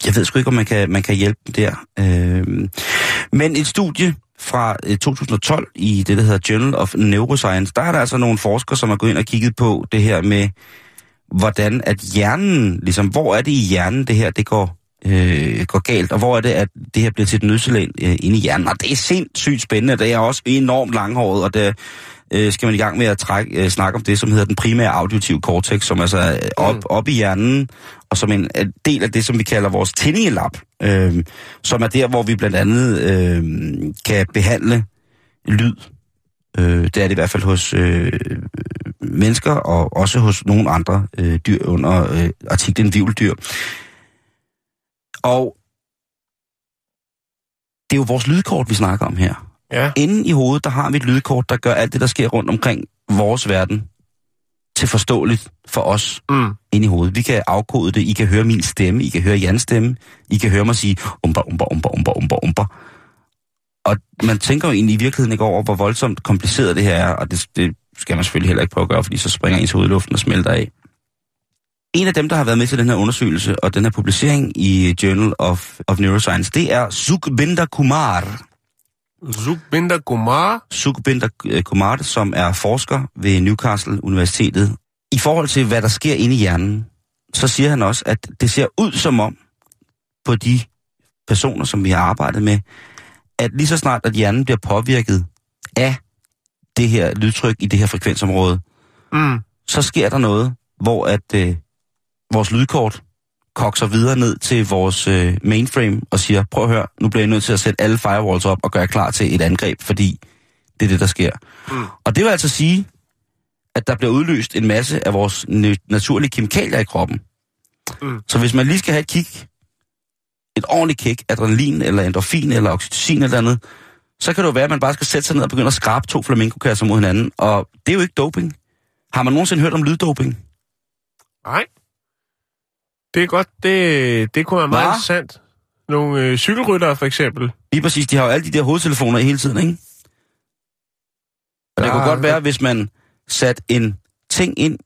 Jeg ved sgu ikke, om man kan, man kan hjælpe dem der. Øh, men et studie fra to tusind og tolv i det, der hedder Journal of Neuroscience, der er der altså nogle forskere, som har gået ind og kigget på det her med, hvordan at hjernen, ligesom, hvor er det i hjernen, det her, det går, øh, går galt, og hvor er det, at det her bliver til et nødselæn øh, inde i hjernen. Og det er sindssygt spændende, det er også enormt langhåret, og det øh, skal man i gang med at trække, øh, snakke om det, som hedder den primære auditive cortex, som altså er op, mm. op i hjernen, og som en del af det, som vi kalder vores tændingelab, øh, som er der, hvor vi blandt andet øh, kan behandle lyd. Øh, det er det i hvert fald hos øh, mennesker, og også hos nogle andre øh, dyr under øh, artiklen hvirveldyr. Og det er jo vores lydkort, vi snakker om her. Ja. Inden i hovedet, der har vi et lydkort, der gør alt det, der sker rundt omkring vores verden, til forståeligt for os mm. inde i hovedet. Vi kan afkode det, I kan høre min stemme, I kan høre Jans stemme, I kan høre mig sige, umba, umba, umba, umba, umba, umba. Og man tænker jo egentlig i virkeligheden ikke over, hvor voldsomt kompliceret det her er, og det, det skal man selvfølgelig heller ikke prøve at gøre, fordi så springer ens hoved i luften og smelter af. En af dem, der har været med til den her undersøgelse og den her publicering i Journal of, of Neuroscience, det er Sukhbinder Kumar. Sukhbinder Kumar? Sukhbinder Kumar, som er forsker ved Newcastle Universitetet. I forhold til, hvad der sker inde i hjernen, så siger han også, at det ser ud som om på de personer, som vi har arbejdet med, at lige så snart, at hjernen bliver påvirket af det her lydtryk i det her frekvensområde, mm. så sker der noget, hvor at øh, vores lydkort kokser videre ned til vores øh, mainframe og siger, prøv at høre, nu bliver jeg nødt til at sætte alle firewalls op og gøre klar til et angreb, fordi det er det, der sker. Mm. Og det vil altså sige, at der bliver udløst en masse af vores naturlige kemikalier i kroppen. Mm. Så hvis man lige skal have et kick, et ordentligt kick, adrenalin eller endorfin eller oxytocin eller andet, så kan det jo være, at man bare skal sætte sig ned og begynde at skrabe to flamingokasser mod hinanden. Og det er jo ikke doping. Har man nogensinde hørt om lyddoping? Nej. Det er godt. Det, det kunne være meget interessant. Nogle øh, cykelryttere for eksempel. Lige præcis. De har jo alle de der hovedtelefoner i hele tiden, ikke? Og det ja, kunne godt være, hvis man satte en ting ind,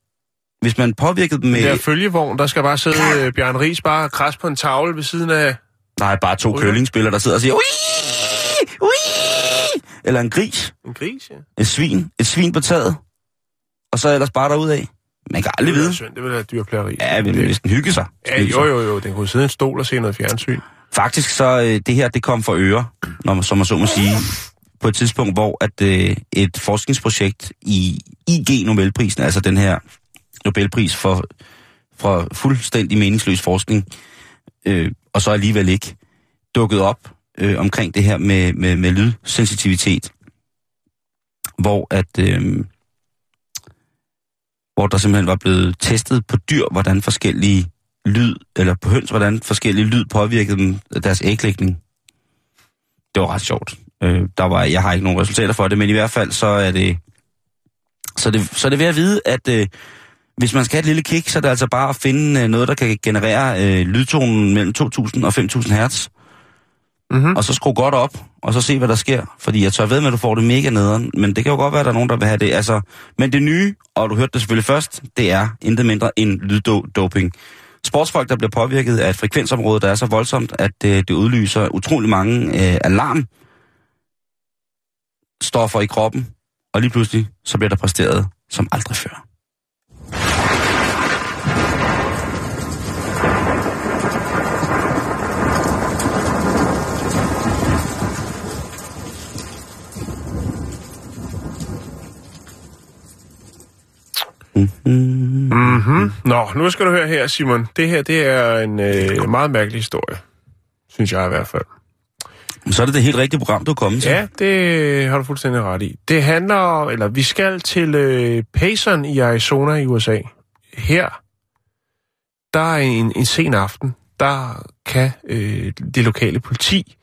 hvis man påvirkede dem med... Det er følgevogn, der skal bare sidde øh, Bjørn Riis bare og krasse på en tavle ved siden af... Nej, bare to okay. curlingspillere, der sidder og siger... Ui! Ui! Eller en gris. En gris, ja. Et svin. Et svin på taget. Og så ellers bare derudad. Man kan aldrig det vide. Synd. Det vil være dyrplageri. Ja, vi vil næsten hygge sig. Ja, jo, jo, jo. Den kunne sidde i en stol og se noget fjernsyn. Faktisk så, øh, det her, det kom for øre, når man, som man så må sige, på et tidspunkt, hvor at, øh, et forskningsprojekt i I G Nobelprisen, altså den her Nobelpris for, for fuldstændig meningsløs forskning, øh, og så alligevel ikke dukket op øh, omkring det her med, med, med lydsensitivitet, hvor at... Øh, hvor der simpelthen var blevet testet på dyr, hvordan forskellige lyd, eller på høns, hvordan forskellige lyd påvirkede dem, deres æglægning. Det var ret sjovt. Øh, der var, jeg har ikke nogen resultater for det, men i hvert fald så er det, så er det, så er det ved at vide, at øh, hvis man skal have et lille kick, så er det altså bare at finde noget, der kan generere øh, lydtonen mellem to tusind og fem tusind hertz. Mm-hmm. Og så skru godt op, og så se, hvad der sker. Fordi jeg tør ved med, at du får det mega nederen, men det kan jo godt være, at der er nogen, der vil have det. Altså, men det nye, og du hørte det selvfølgelig først, det er intet mindre end lyddoping. Sportsfolk, der bliver påvirket af et frekvensområde, der er så voldsomt, at det, det udlyser utrolig mange øh, alarmstoffer i kroppen. Og lige pludselig, så bliver der præsteret som aldrig før. Mm-hmm. Mm-hmm. Nå, nu skal du høre her, Simon. Det her, det er en øh, meget mærkelig historie. Synes jeg i hvert fald. Så er det det helt rigtige program, du er kommet til. Ja, det har du fuldstændig ret i. Det handler om, eller vi skal til øh, Payson i Arizona i U S A. Her, der er en, en sen aften, der kan øh, det lokale politi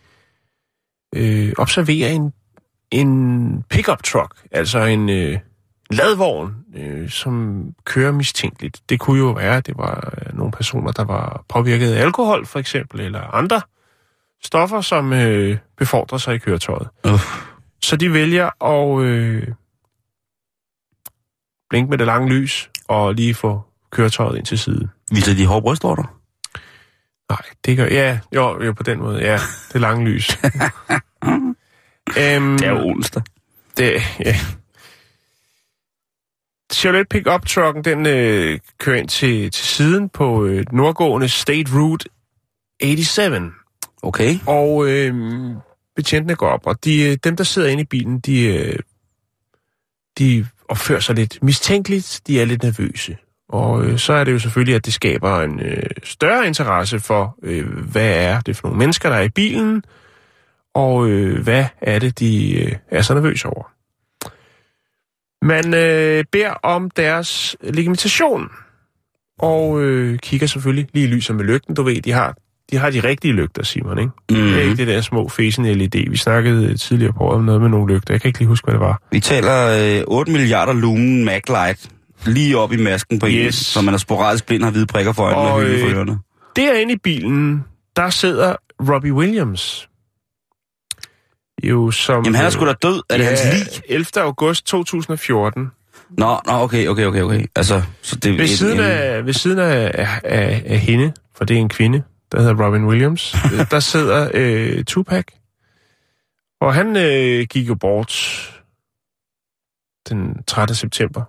øh, observere en, en pickup truck, altså en... Øh, ladvogn, øh, som kører mistænkeligt. Det kunne jo være, at det var nogle personer, der var påvirket af alkohol, for eksempel, eller andre stoffer, som øh, befordrer sig i køretøjet. Uh. Så de vælger at øh, blinke med det lange lys, og lige få køretøjet ind til siden. Viser de hårde brystorter? Nej, det gør... Ja, jo, jo, på den måde. Ja, det lange lys. um, det er jo onsdag. Det, ja... Chevrolet pick-up-trucken, den øh, kører ind til, til siden på øh, nordgående State Route syvogfirs. Okay. Og øh, betjentene går op, og de, dem, der sidder inde i bilen, de, øh, de opfører sig lidt mistænkeligt. De er lidt nervøse. Og øh, så er det jo selvfølgelig, at det skaber en øh, større interesse for, øh, hvad er det for nogle mennesker, der er i bilen, og øh, hvad er det, de øh, er så nervøse over. Man øh, beder om deres legitimation, og øh, kigger selvfølgelig lige i lyset med lygten. Du ved, de har de, har de rigtige lygter, Simon, ikke? Mm-hmm. Det er ikke det der små fæsende L E D. Vi snakkede tidligere på om noget med nogle lygter. Jeg kan ikke lige huske, hvad det var. Vi taler øh, otte milliarder lumen maglite lige op i masken på yes. En, så man er sporadisk blind og har hvide prikker for øjnene og hylde for ørerne. Øh, derinde i bilen, der sidder Robbie Williams. Jo, som, jamen han er sgu da død, er det ja, hans lig? ellevte august to tusind og fjorten. Nå, nå, okay, okay, okay, okay. Altså, så det, ved, et, siden en... af, ved siden af, af, af hende, for det er en kvinde, der hedder Robin Williams, der sidder øh, Tupac. Og han øh, gik jo bort den trettende september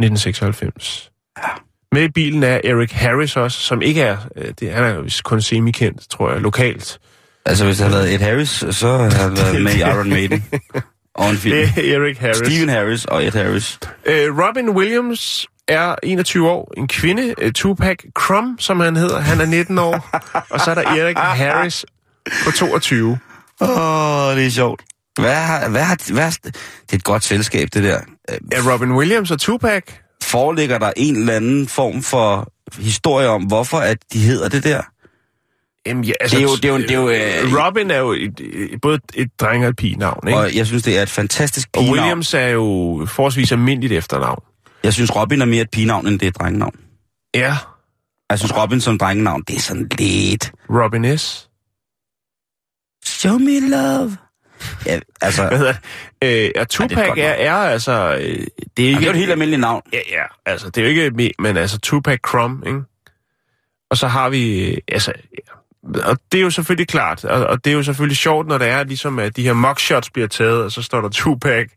nitten seksoghalvfems. Ja. Med i bilen er Eric Harris også, som ikke er... Øh, det, han er jo kun semi-kendt, tror jeg, lokalt. Altså, hvis det havde været Ed Harris, så havde han været med i Iron Maiden. Og en film. Eric Harris. Stephen Harris og Ed Harris. Øh, Robin Williams er enogtyve år, en kvinde. Øh, Tupac Crumb, som han hedder. Han er nitten år. Og så er der Eric Harris på toogtyve. Åh, oh, det er sjovt. Hvad har, hvad har, hvad har, det er et godt selskab, det der. Ja, Robin Williams og Tupac. Foreligger der en eller anden form for historie om, hvorfor at de hedder det der? Jamen, ja, altså, det er jo, det er jo, det er jo øh, Robin er jo et, både et dreng- og et pigenavn, ikke? Og jeg synes, det er et fantastisk pigenavn. Og Williams er jo forholdsvis almindeligt efternavn. Jeg synes, Robin er mere et pigenavn, end det er et drengenavn. Ja. Jeg synes, Robin som drengenavn, det er sådan lidt... Robin S. Show me love. Ja, altså... Hvad hedder det? Øh, Tupac ja, det er, er, er altså... Øh, det er ikke... Altså, det er et helt almindeligt navn. Ja, ja. Altså, det er jo ikke... Men altså, Tupac Crumb, ikke? Og så har vi... Øh, altså... Og det er jo selvfølgelig klart, og, og det er jo selvfølgelig sjovt, når det er ligesom, at de her mugshots bliver taget, og så står der Tupac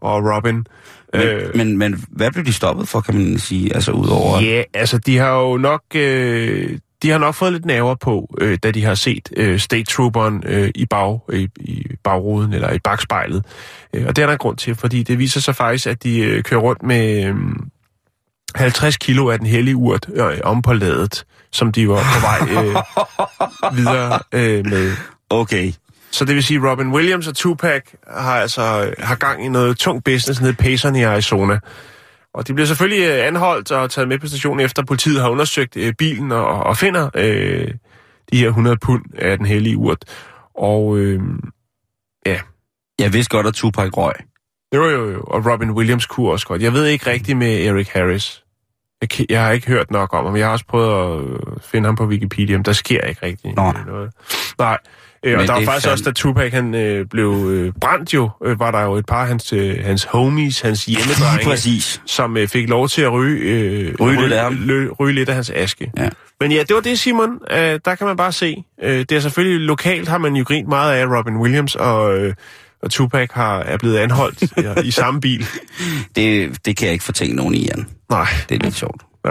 og Robin. Men, øh, men, men hvad blev de stoppet for, kan man sige, altså udover... Ja, altså de har jo nok, øh, de har nok fået lidt nerver på, øh, da de har set øh, State Trooperen øh, i, bag, øh, i bagruden, eller i bagspejlet. Øh, og det er der en grund til, fordi det viser sig faktisk, at de øh, kører rundt med... Øh, halvtreds kilo af den hellige urt øh, om på ladet, som de var på vej øh, videre øh, med. Okay. Så det vil sige, Robin Williams og Tupac har altså har gang i noget tung business nede i Payson i Arizona. Og de bliver selvfølgelig øh, anholdt og taget med på stationen, efter politiet har undersøgt øh, bilen og, og finder øh, de her hundrede pund af den hellige urt. Og øh, ja. Jeg vidste godt, at Tupac røg. Jo, jo, jo. Og Robin Williams kunne også godt. Jeg ved ikke rigtigt med Eric Harris. Jeg, jeg har ikke hørt nok om ham. Jeg har også prøvet at finde ham på Wikipedia, men der sker ikke rigtigt noget. Nej. Øh, og der var faktisk fand... også, da Tupac han, øh, blev øh, brændt jo, øh, var der jo et par af hans, øh, hans homies, hans hjemmedrenge, som øh, fik lov til at ryge, øh, ryge, ryge, lidt lø, ryge lidt af hans aske. Ja. Men ja, det var det, Simon. Øh, der kan man bare se. Øh, det er selvfølgelig lokalt, har man jo grint meget af Robin Williams og... Øh, og Tupac har, er blevet anholdt ja, i samme bil. Det, det kan jeg ikke fortænke nogen i, Jan. Nej. Det er lidt sjovt. Ja.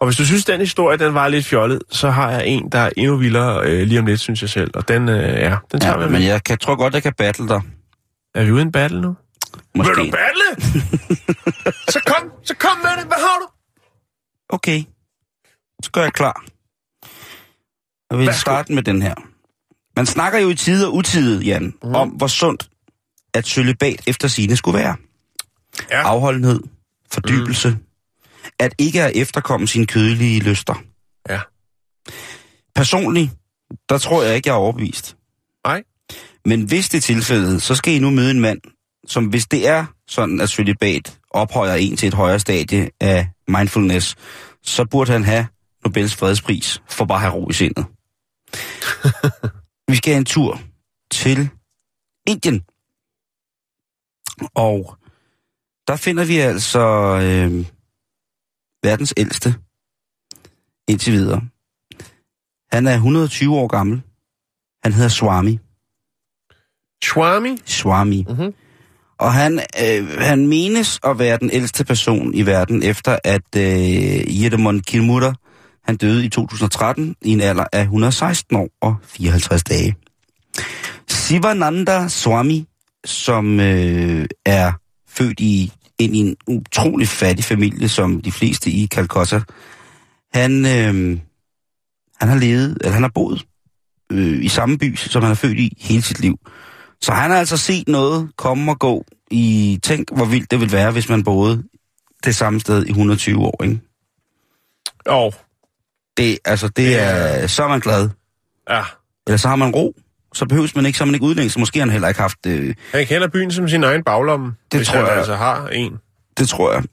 Og hvis du synes, den historie den var lidt fjollet, så har jeg en, der er endnu vildere øh, lige om lidt, synes jeg selv. Og den øh, er... Den tager ja, men jeg kan, tror godt, jeg kan battle dig. Er vi ude i en battle nu? Måske. Vil du battle? så, kom, så kom med det. Hvad har du? Okay. Så gør jeg klar. Jeg vil starte med den her. Man snakker jo i tide og utide, Jan, mm. om hvor sundt at cølibat efter sigende skulle være. Ja. Afholdenhed, fordybelse, mm. at ikke at efterkomme sine kødelige lyster. Ja. Personligt, der tror jeg ikke, jeg er overbevist. Nej. Men hvis det er tilfældet, så skal I nu møde en mand, som hvis det er sådan, at cølibat ophøjer en til et højere stadie af mindfulness, så burde han have Nobels fredspris for bare at have ro i sindet. Vi skal have en tur til Indien. Og der finder vi altså øh, verdens ældste indtil videre. Han er hundrede og tyve år gammel. Han hedder Swami. Swami? Swami. Mm-hmm. Og han, øh, han menes at være den ældste person i verden, efter at øh, Yedemon Kilmutter, han døde i to tusind og tretten i en alder af et hundrede og seksten år og fireoghalvtreds dage. Sivananda Swami, som øh, er født i, ind i en utrolig fattig familie, som de fleste i Calcutta, han, øh, han har levet, eller han har boet øh, i samme by, som han er født i hele sit liv. Så han har altså set noget komme og gå i... Tænk, hvor vildt det ville være, hvis man boede det samme sted i et hundrede og tyve år, ikke? Jo. Oh. Det, altså, det er... Så er man glad. Ja. Eller så har man ro. Så behøves man ikke, så man ikke udlænges. Måske har han heller ikke haft... Øh... Han kender byen som sin egen baglomme, det hvis tror han jeg. Altså har en. Det tror jeg.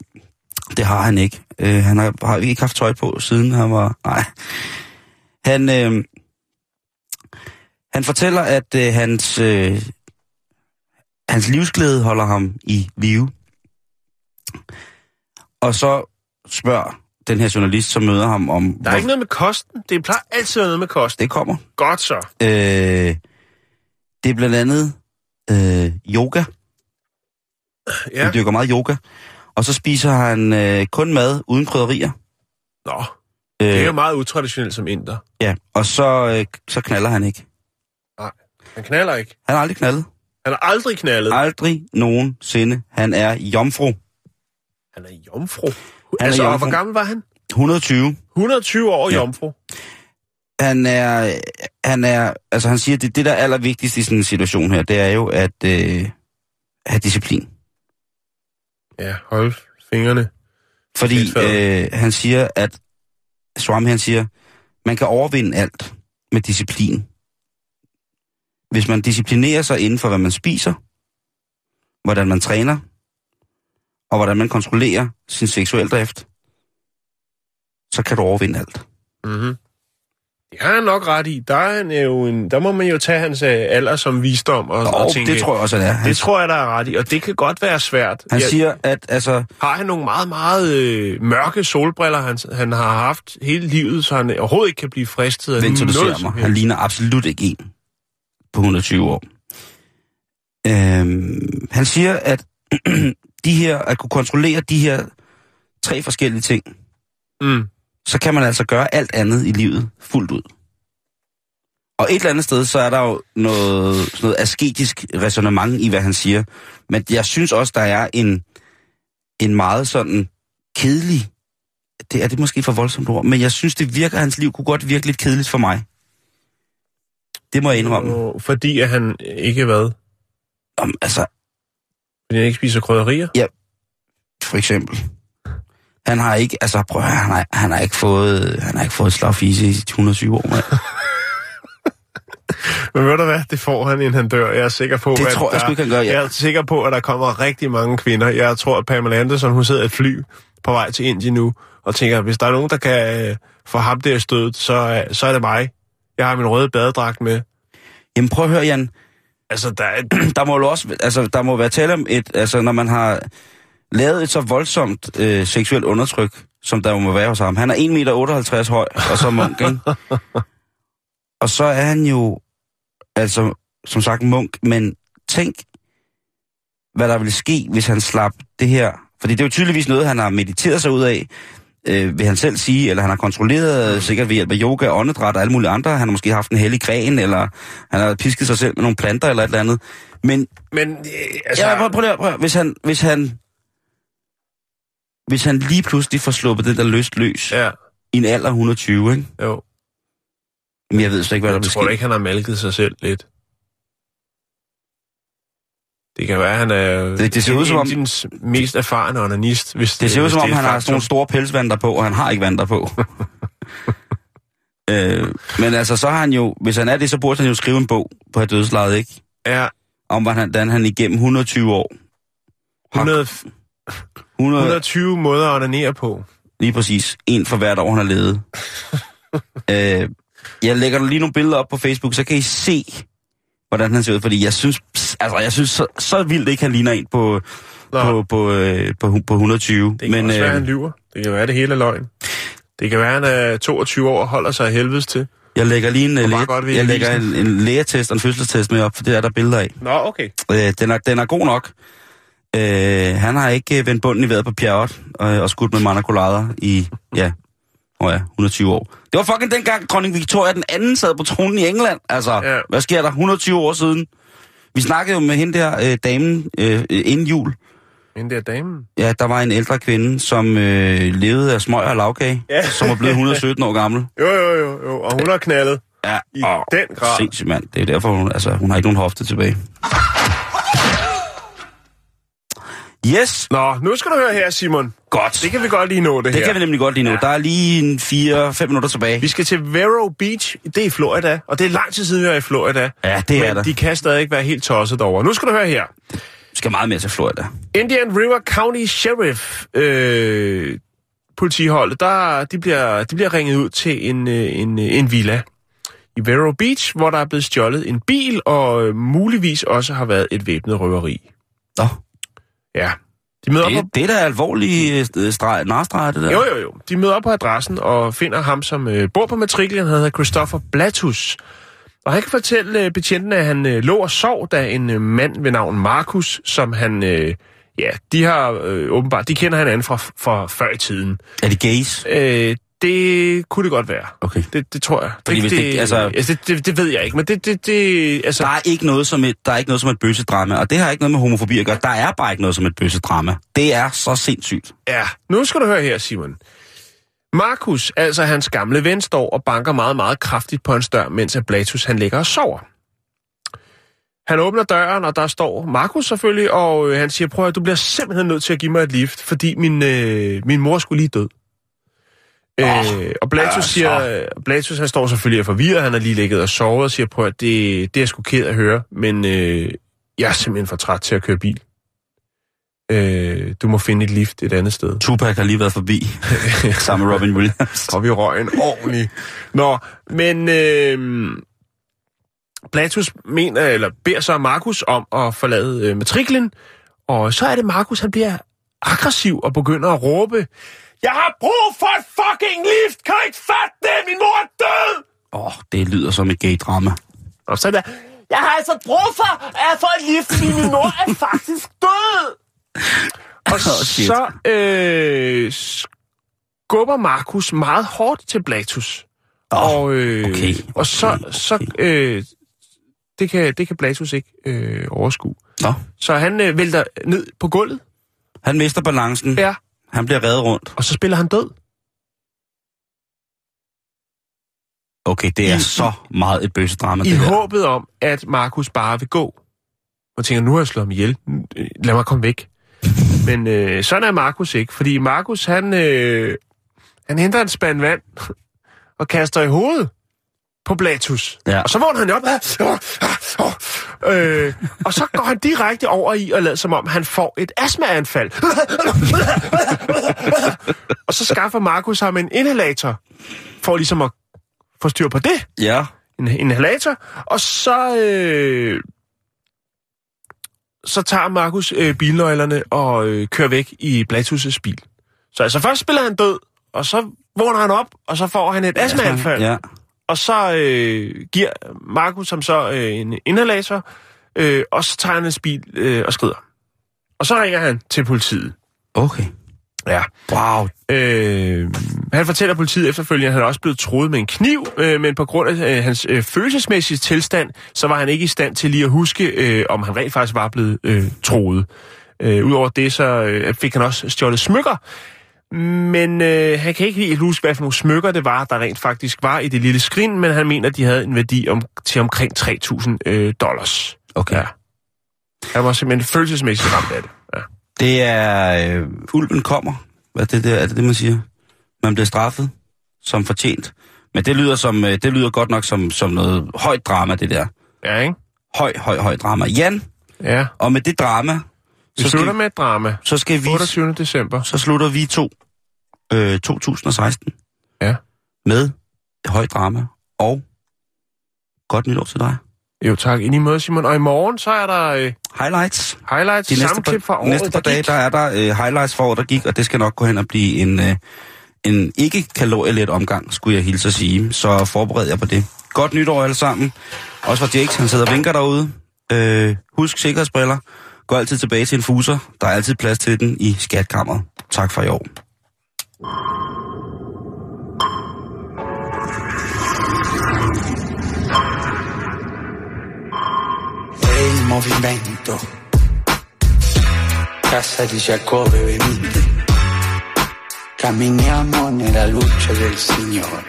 Det har han ikke. Øh, han har, har ikke haft tøj på, siden han var... Nej. Han... Øh... Han fortæller, at øh, hans, øh, hans livsglæde holder ham i live. Og så spørger den her journalist, som møder ham om... Der er hvor... ikke noget med kosten. Det plejer altid noget med kosten. Det kommer. Godt så. Øh, det er blandt andet øh, yoga. Ja. Han dyrker meget yoga. Og så spiser han øh, kun mad uden krydderier. Nå, øh, det er jo meget utraditionelt som inder. Ja, og så, øh, så knalder han ikke. Nej, han knalder ikke. Han har aldrig knaldet. Han har aldrig knaldet. Aldrig nogensinde. Han er jomfru. Han er jomfru? Han altså, er jomfru. Hvor gammel var han? et hundrede og tyve. et hundrede og tyve år, ja. Jomfru. Han er, han er, altså han siger, det, det der er allervigtigste i sådan en situation her, det er jo at øh, have disciplin. Ja, hold fingrene. Fordi øh, han siger, at Swami han siger, man kan overvinde alt med disciplin. Hvis man disciplinerer sig inden for, hvad man spiser, hvordan man træner, og hvordan man kontrollerer sin seksuelle drift, så kan du overvinde alt. Mm-hmm. Det har han nok ret i. Der, er en, jo en, der må man jo tage hans alder som visdom og, Nå, og tænke... det tror jeg også, han er. Han... Det tror jeg, der er ret i, og det kan godt være svært. Han jeg... siger, at altså... Har han nogle meget, meget øh, mørke solbriller, han, han har haft hele livet, så han overhovedet ikke kan blive fristet af... Vent, så du ser mig. Han ligner absolut ikke en på et hundrede og tyve år. Øhm, han siger, at de her, at kunne kontrollere de her tre forskellige ting... Mm. så kan man altså gøre alt andet i livet fuldt ud. Og et eller andet sted, så er der jo noget, noget asketisk ræsonnement i, hvad han siger. Men jeg synes også, der er en, en meget sådan kedelig... Det er det måske for voldsomt ord, men jeg synes, det virker, hans liv kunne godt virke lidt kedeligt for mig. Det må jeg indrømme. Fordi at han ikke hvad? Om, altså... Fordi han ikke spiser krydderier? Ja, for eksempel... Han har ikke, altså prøv at høre, han har, han har ikke fået, han har ikke fået slagfise i et hundrede og tyve år, mand. Men ved du hvad, det får han, inden han dør. Jeg er sikker på, det at tror jeg, der, jeg, kan gøre, ja. Jeg er sikker på, at der kommer rigtig mange kvinder. Jeg tror, at Pamela Anderson, hun sidder i et fly på vej til Indien nu, og tænker, hvis der er nogen, der kan øh, få ham der stødet, så, øh, så er det mig. Jeg har min røde badedragt med. Jamen prøv at høre, Jan. Altså, der, er, der må jo også, altså, der må være tale om et, altså, når man har... lavet et så voldsomt øh, seksuelt undertryk, som der jo må være hos ham. Han er en komma otteoghalvtreds meter høj, og så munk, ikke? Og så er han jo, altså, som sagt munk, men tænk, hvad der ville ske, hvis han slap det her. Fordi det er jo tydeligvis noget, han har mediteret sig ud af, øh, vil han selv sige, eller han har kontrolleret, sikkert ved hjælp af yoga, åndedræt og alle mulige andre. Han har måske haft en hellig gren, eller han har pisket sig selv med nogle planter, eller et eller andet. Men, men øh, altså... Ja, prøv, prøv, prøv, prøv. Hvis han... Hvis han Hvis han lige pludselig får sluppet den der lyst løs, ja. I en alder et hundrede og tyve, ikke? Jo. Men jeg ved slet ikke, hvad jeg der bliver sket. Jeg tror ikke, han har malket sig selv lidt. Det kan være, han er det, det ser ud, som om, den mest erfarne onanist. Hvis det ser det, ud, som om han har sådan nogle store pelsvandter på, og han har ikke vandter på. øh, men altså, så har han jo... Hvis han er det, så burde han jo skrive en bog på at dødslejet, ikke? Ja. Om hvordan han igennem et hundrede og tyve år... hundrede... hundrede... et hundrede og tyve måder at ordinere på. Lige præcis. En for hvert år, han har levet. øh, jeg lægger lige nogle billeder op på Facebook, så kan I se, hvordan han ser ud. Fordi jeg synes, altså, jeg synes så, så vildt ikke, han ligner en på, på, på, øh, på, på et hundrede og tyve. Det kan Men, også være, øh, han lyver. Det kan være, det hele er løgn. Det kan være, han er toogtyve år og holder sig af helvedes til. Jeg lægger lige en, læge, godt, jeg lægger en, en lægetest og en fødselstest med op, for det er der billeder af. Nå, okay. Øh, den, er, den er god nok. Øh, han har ikke vendt bunden i vejret på pjerret og, og skudt med manacolader i, ja, oh ja, et hundrede og tyve år. Det var fucking dengang dronning Victoria den anden sad på tronen i England. Altså, ja. Hvad sker der? et hundrede og tyve år siden. Vi snakkede jo med hende der øh, damen øh, inden jul. Hende der damen? Ja, der var en ældre kvinde, som øh, levede af smøger og lavkage, ja. Som var blevet et hundrede og sytten år gammel. Jo, jo, jo, jo. Og hun har knaldet. Ja, i og den grad. Sindssygt, mand. Det er derfor, hun, altså, hun har ikke nogen hofte tilbage. Yes. Nå, nu skal du høre her, Simon. Godt. Det kan vi godt lige nå, det, det her. Det kan vi nemlig godt lige nå. Ja. Der er lige en fire fem minutter tilbage. Vi skal til Vero Beach. Det er i Florida, og det er lang tid siden, jeg er i Florida. Ja, det er der. Men de kan stadig ikke være helt tosset over. Nu skal du høre her. Det skal meget mere til Florida. Indian River County Sheriff øh, politiholdet, der, de, bliver, de bliver ringet ud til en, en, en villa i Vero Beach, hvor der er blevet stjålet en bil, og øh, muligvis også har været et væbnet røveri. Nå. Ja. De møder det, op på... det er da alvorlige narstreger, det der. Jo, jo, jo. De møder op på adressen og finder ham, som øh, bor på matriklen. Han hedder Christopher Blatus. Og han kan fortælle øh, betjenten, at han øh, lå og sov, da en øh, mand ved navn Markus, som han... Øh, ja, de har øh, åbenbart... De kender hinanden fra, fra før i tiden. Er det gays? Øh, Det kunne det godt være. Okay. Det, det tror jeg. Fordi det, det, det, altså, altså, det, det, det ved jeg ikke, men det... det, det altså. Der er ikke noget som et, der er ikke noget som et bøssedrama, og det har ikke noget med homofobi at gøre. Der er bare ikke noget som et bøssedrama. Det er så sindssygt. Ja, nu skal du høre her, Simon. Markus, altså hans gamle ven, står og banker meget, meget kraftigt på hans dør, mens Blatus han ligger og sover. Han åbner døren, og der står Markus selvfølgelig, og øh, han siger, prøv at du bliver simpelthen nødt til at give mig et lift, fordi min, øh, min mor skulle lige død. Oh, øh, og Blatus altså. siger, Blatus han står selvfølgelig og forvirret, han har lige ligget og sovet og siger på, at det, det er sgu ked at høre, men øh, jeg er simpelthen for træt til at køre bil. Øh, du må finde et lift et andet sted. Tupac har lige været forbi, sammen med Robin Williams. Og vi røg en ordentlig. Nå, men øh, Blatus mener, eller beder så Markus om at forlade øh, matriklen, og så er det Markus, han bliver aggressiv og begynder at råbe, jeg har brug for et fucking lift! Kan I ikke fatte det? Min mor er død! Åh, oh, det lyder som et gay-drama. Og så der... Jeg har altså brug for at få et lift, fordi min mor er faktisk død! Og oh, så øh, skubber Markus meget hårdt til Blatus. Oh, og, øh, okay, okay, og så... så øh, det, kan, det kan Blatus ikke øh, overskue. Oh. Så han øh, vælter ned på gulvet. Han mister balancen. Ja. Han bliver revet rundt. Og så spiller han død. Okay, det er I, så meget et bøssedrama. I det håbet der. Om, at Markus bare vil gå. Og tænker, nu har jeg slået ham ihjel. Lad mig komme væk. Men øh, sådan er Markus ikke. Fordi Markus, han, øh, han henter en spand vand og kaster i hovedet på Blatus. Ja. Og så vågner han op. Øh, og så går han direkte over i og lader som om, han får et astmaanfald. Og så skaffer Markus ham en inhalator, for ligesom at få styr på det. Ja. En inhalator. Og så, øh, så tager Markus øh, bilnøglerne og øh, kører væk i Blatus' bil. Så altså først spiller han død, og så vågner han op, og så får han et astmaanfald. Ja. Og så øh, giver Markus ham så øh, en inhalator, øh, og så tager han hans bil øh, og skrider. Og så ringer han til politiet. Okay. Ja. Wow. Øh, han fortæller politiet efterfølgende, at han også blevet truet med en kniv, øh, men på grund af øh, hans øh, følelsesmæssige tilstand, så var han ikke i stand til lige at huske, øh, om han rent faktisk var blevet øh, truet. Øh, Udover det, så øh, fik han også stjålet smykker. Men øh, han kan ikke lige huske, hvad for nogle smykker det var, der rent faktisk var i det lille skrin, men han mener, at de havde en værdi om, til omkring tre tusind dollars. Okay. Ja. Han var simpelthen følelsesmæssigt ramt af det. Ja. Det er... Øh, ulven kommer. Hvad er det, der? Er det det, man siger? Man bliver straffet som fortjent. Men det lyder, som, øh, det lyder godt nok som, som noget højt drama, det der. Ja, ikke? Høj, høj, høj drama. Jan, ja. Og med det drama... Vi så slutter skal, med et drama. Så skal vi, otteogtyvende december. Så slutter vi to øh, to tusind og seksten. Ja. Med et højt drama. Og godt nytår til dig. Jo tak. I lige måde, Simon. Og i morgen, så er der... Øh, highlights. Highlights. De næste par, fra året, næste par der dage, der er der øh, highlights for året, der gik. Og det skal nok gå hen og blive en, øh, en ikke-kalorielet omgang, skulle jeg hilse at sige. Så forbered jer på det. Godt nytår alle sammen. Også fra Jakes, han sidder og vinker derude. Øh, husk sikkerhedsbriller. Gå altid tilbage til en fuser. Der er altid plads til den i skatkammeret. Tak for i år. È il movimento. Casa di Giacobbe Benigni. Camminiamo nella luce del Signore.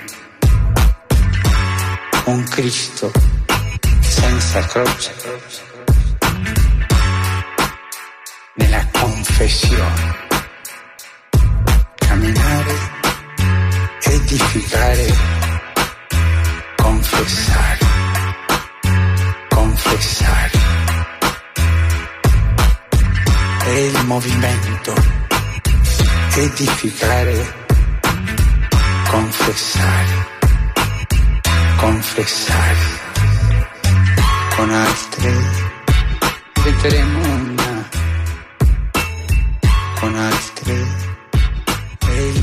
Un Cristo senza croce. Nella confessione, camminare, edificare, confessare, confessare. È il movimento, edificare, confessare, confessare. confesar. Con Astrid inventaremos una. Con Astrid el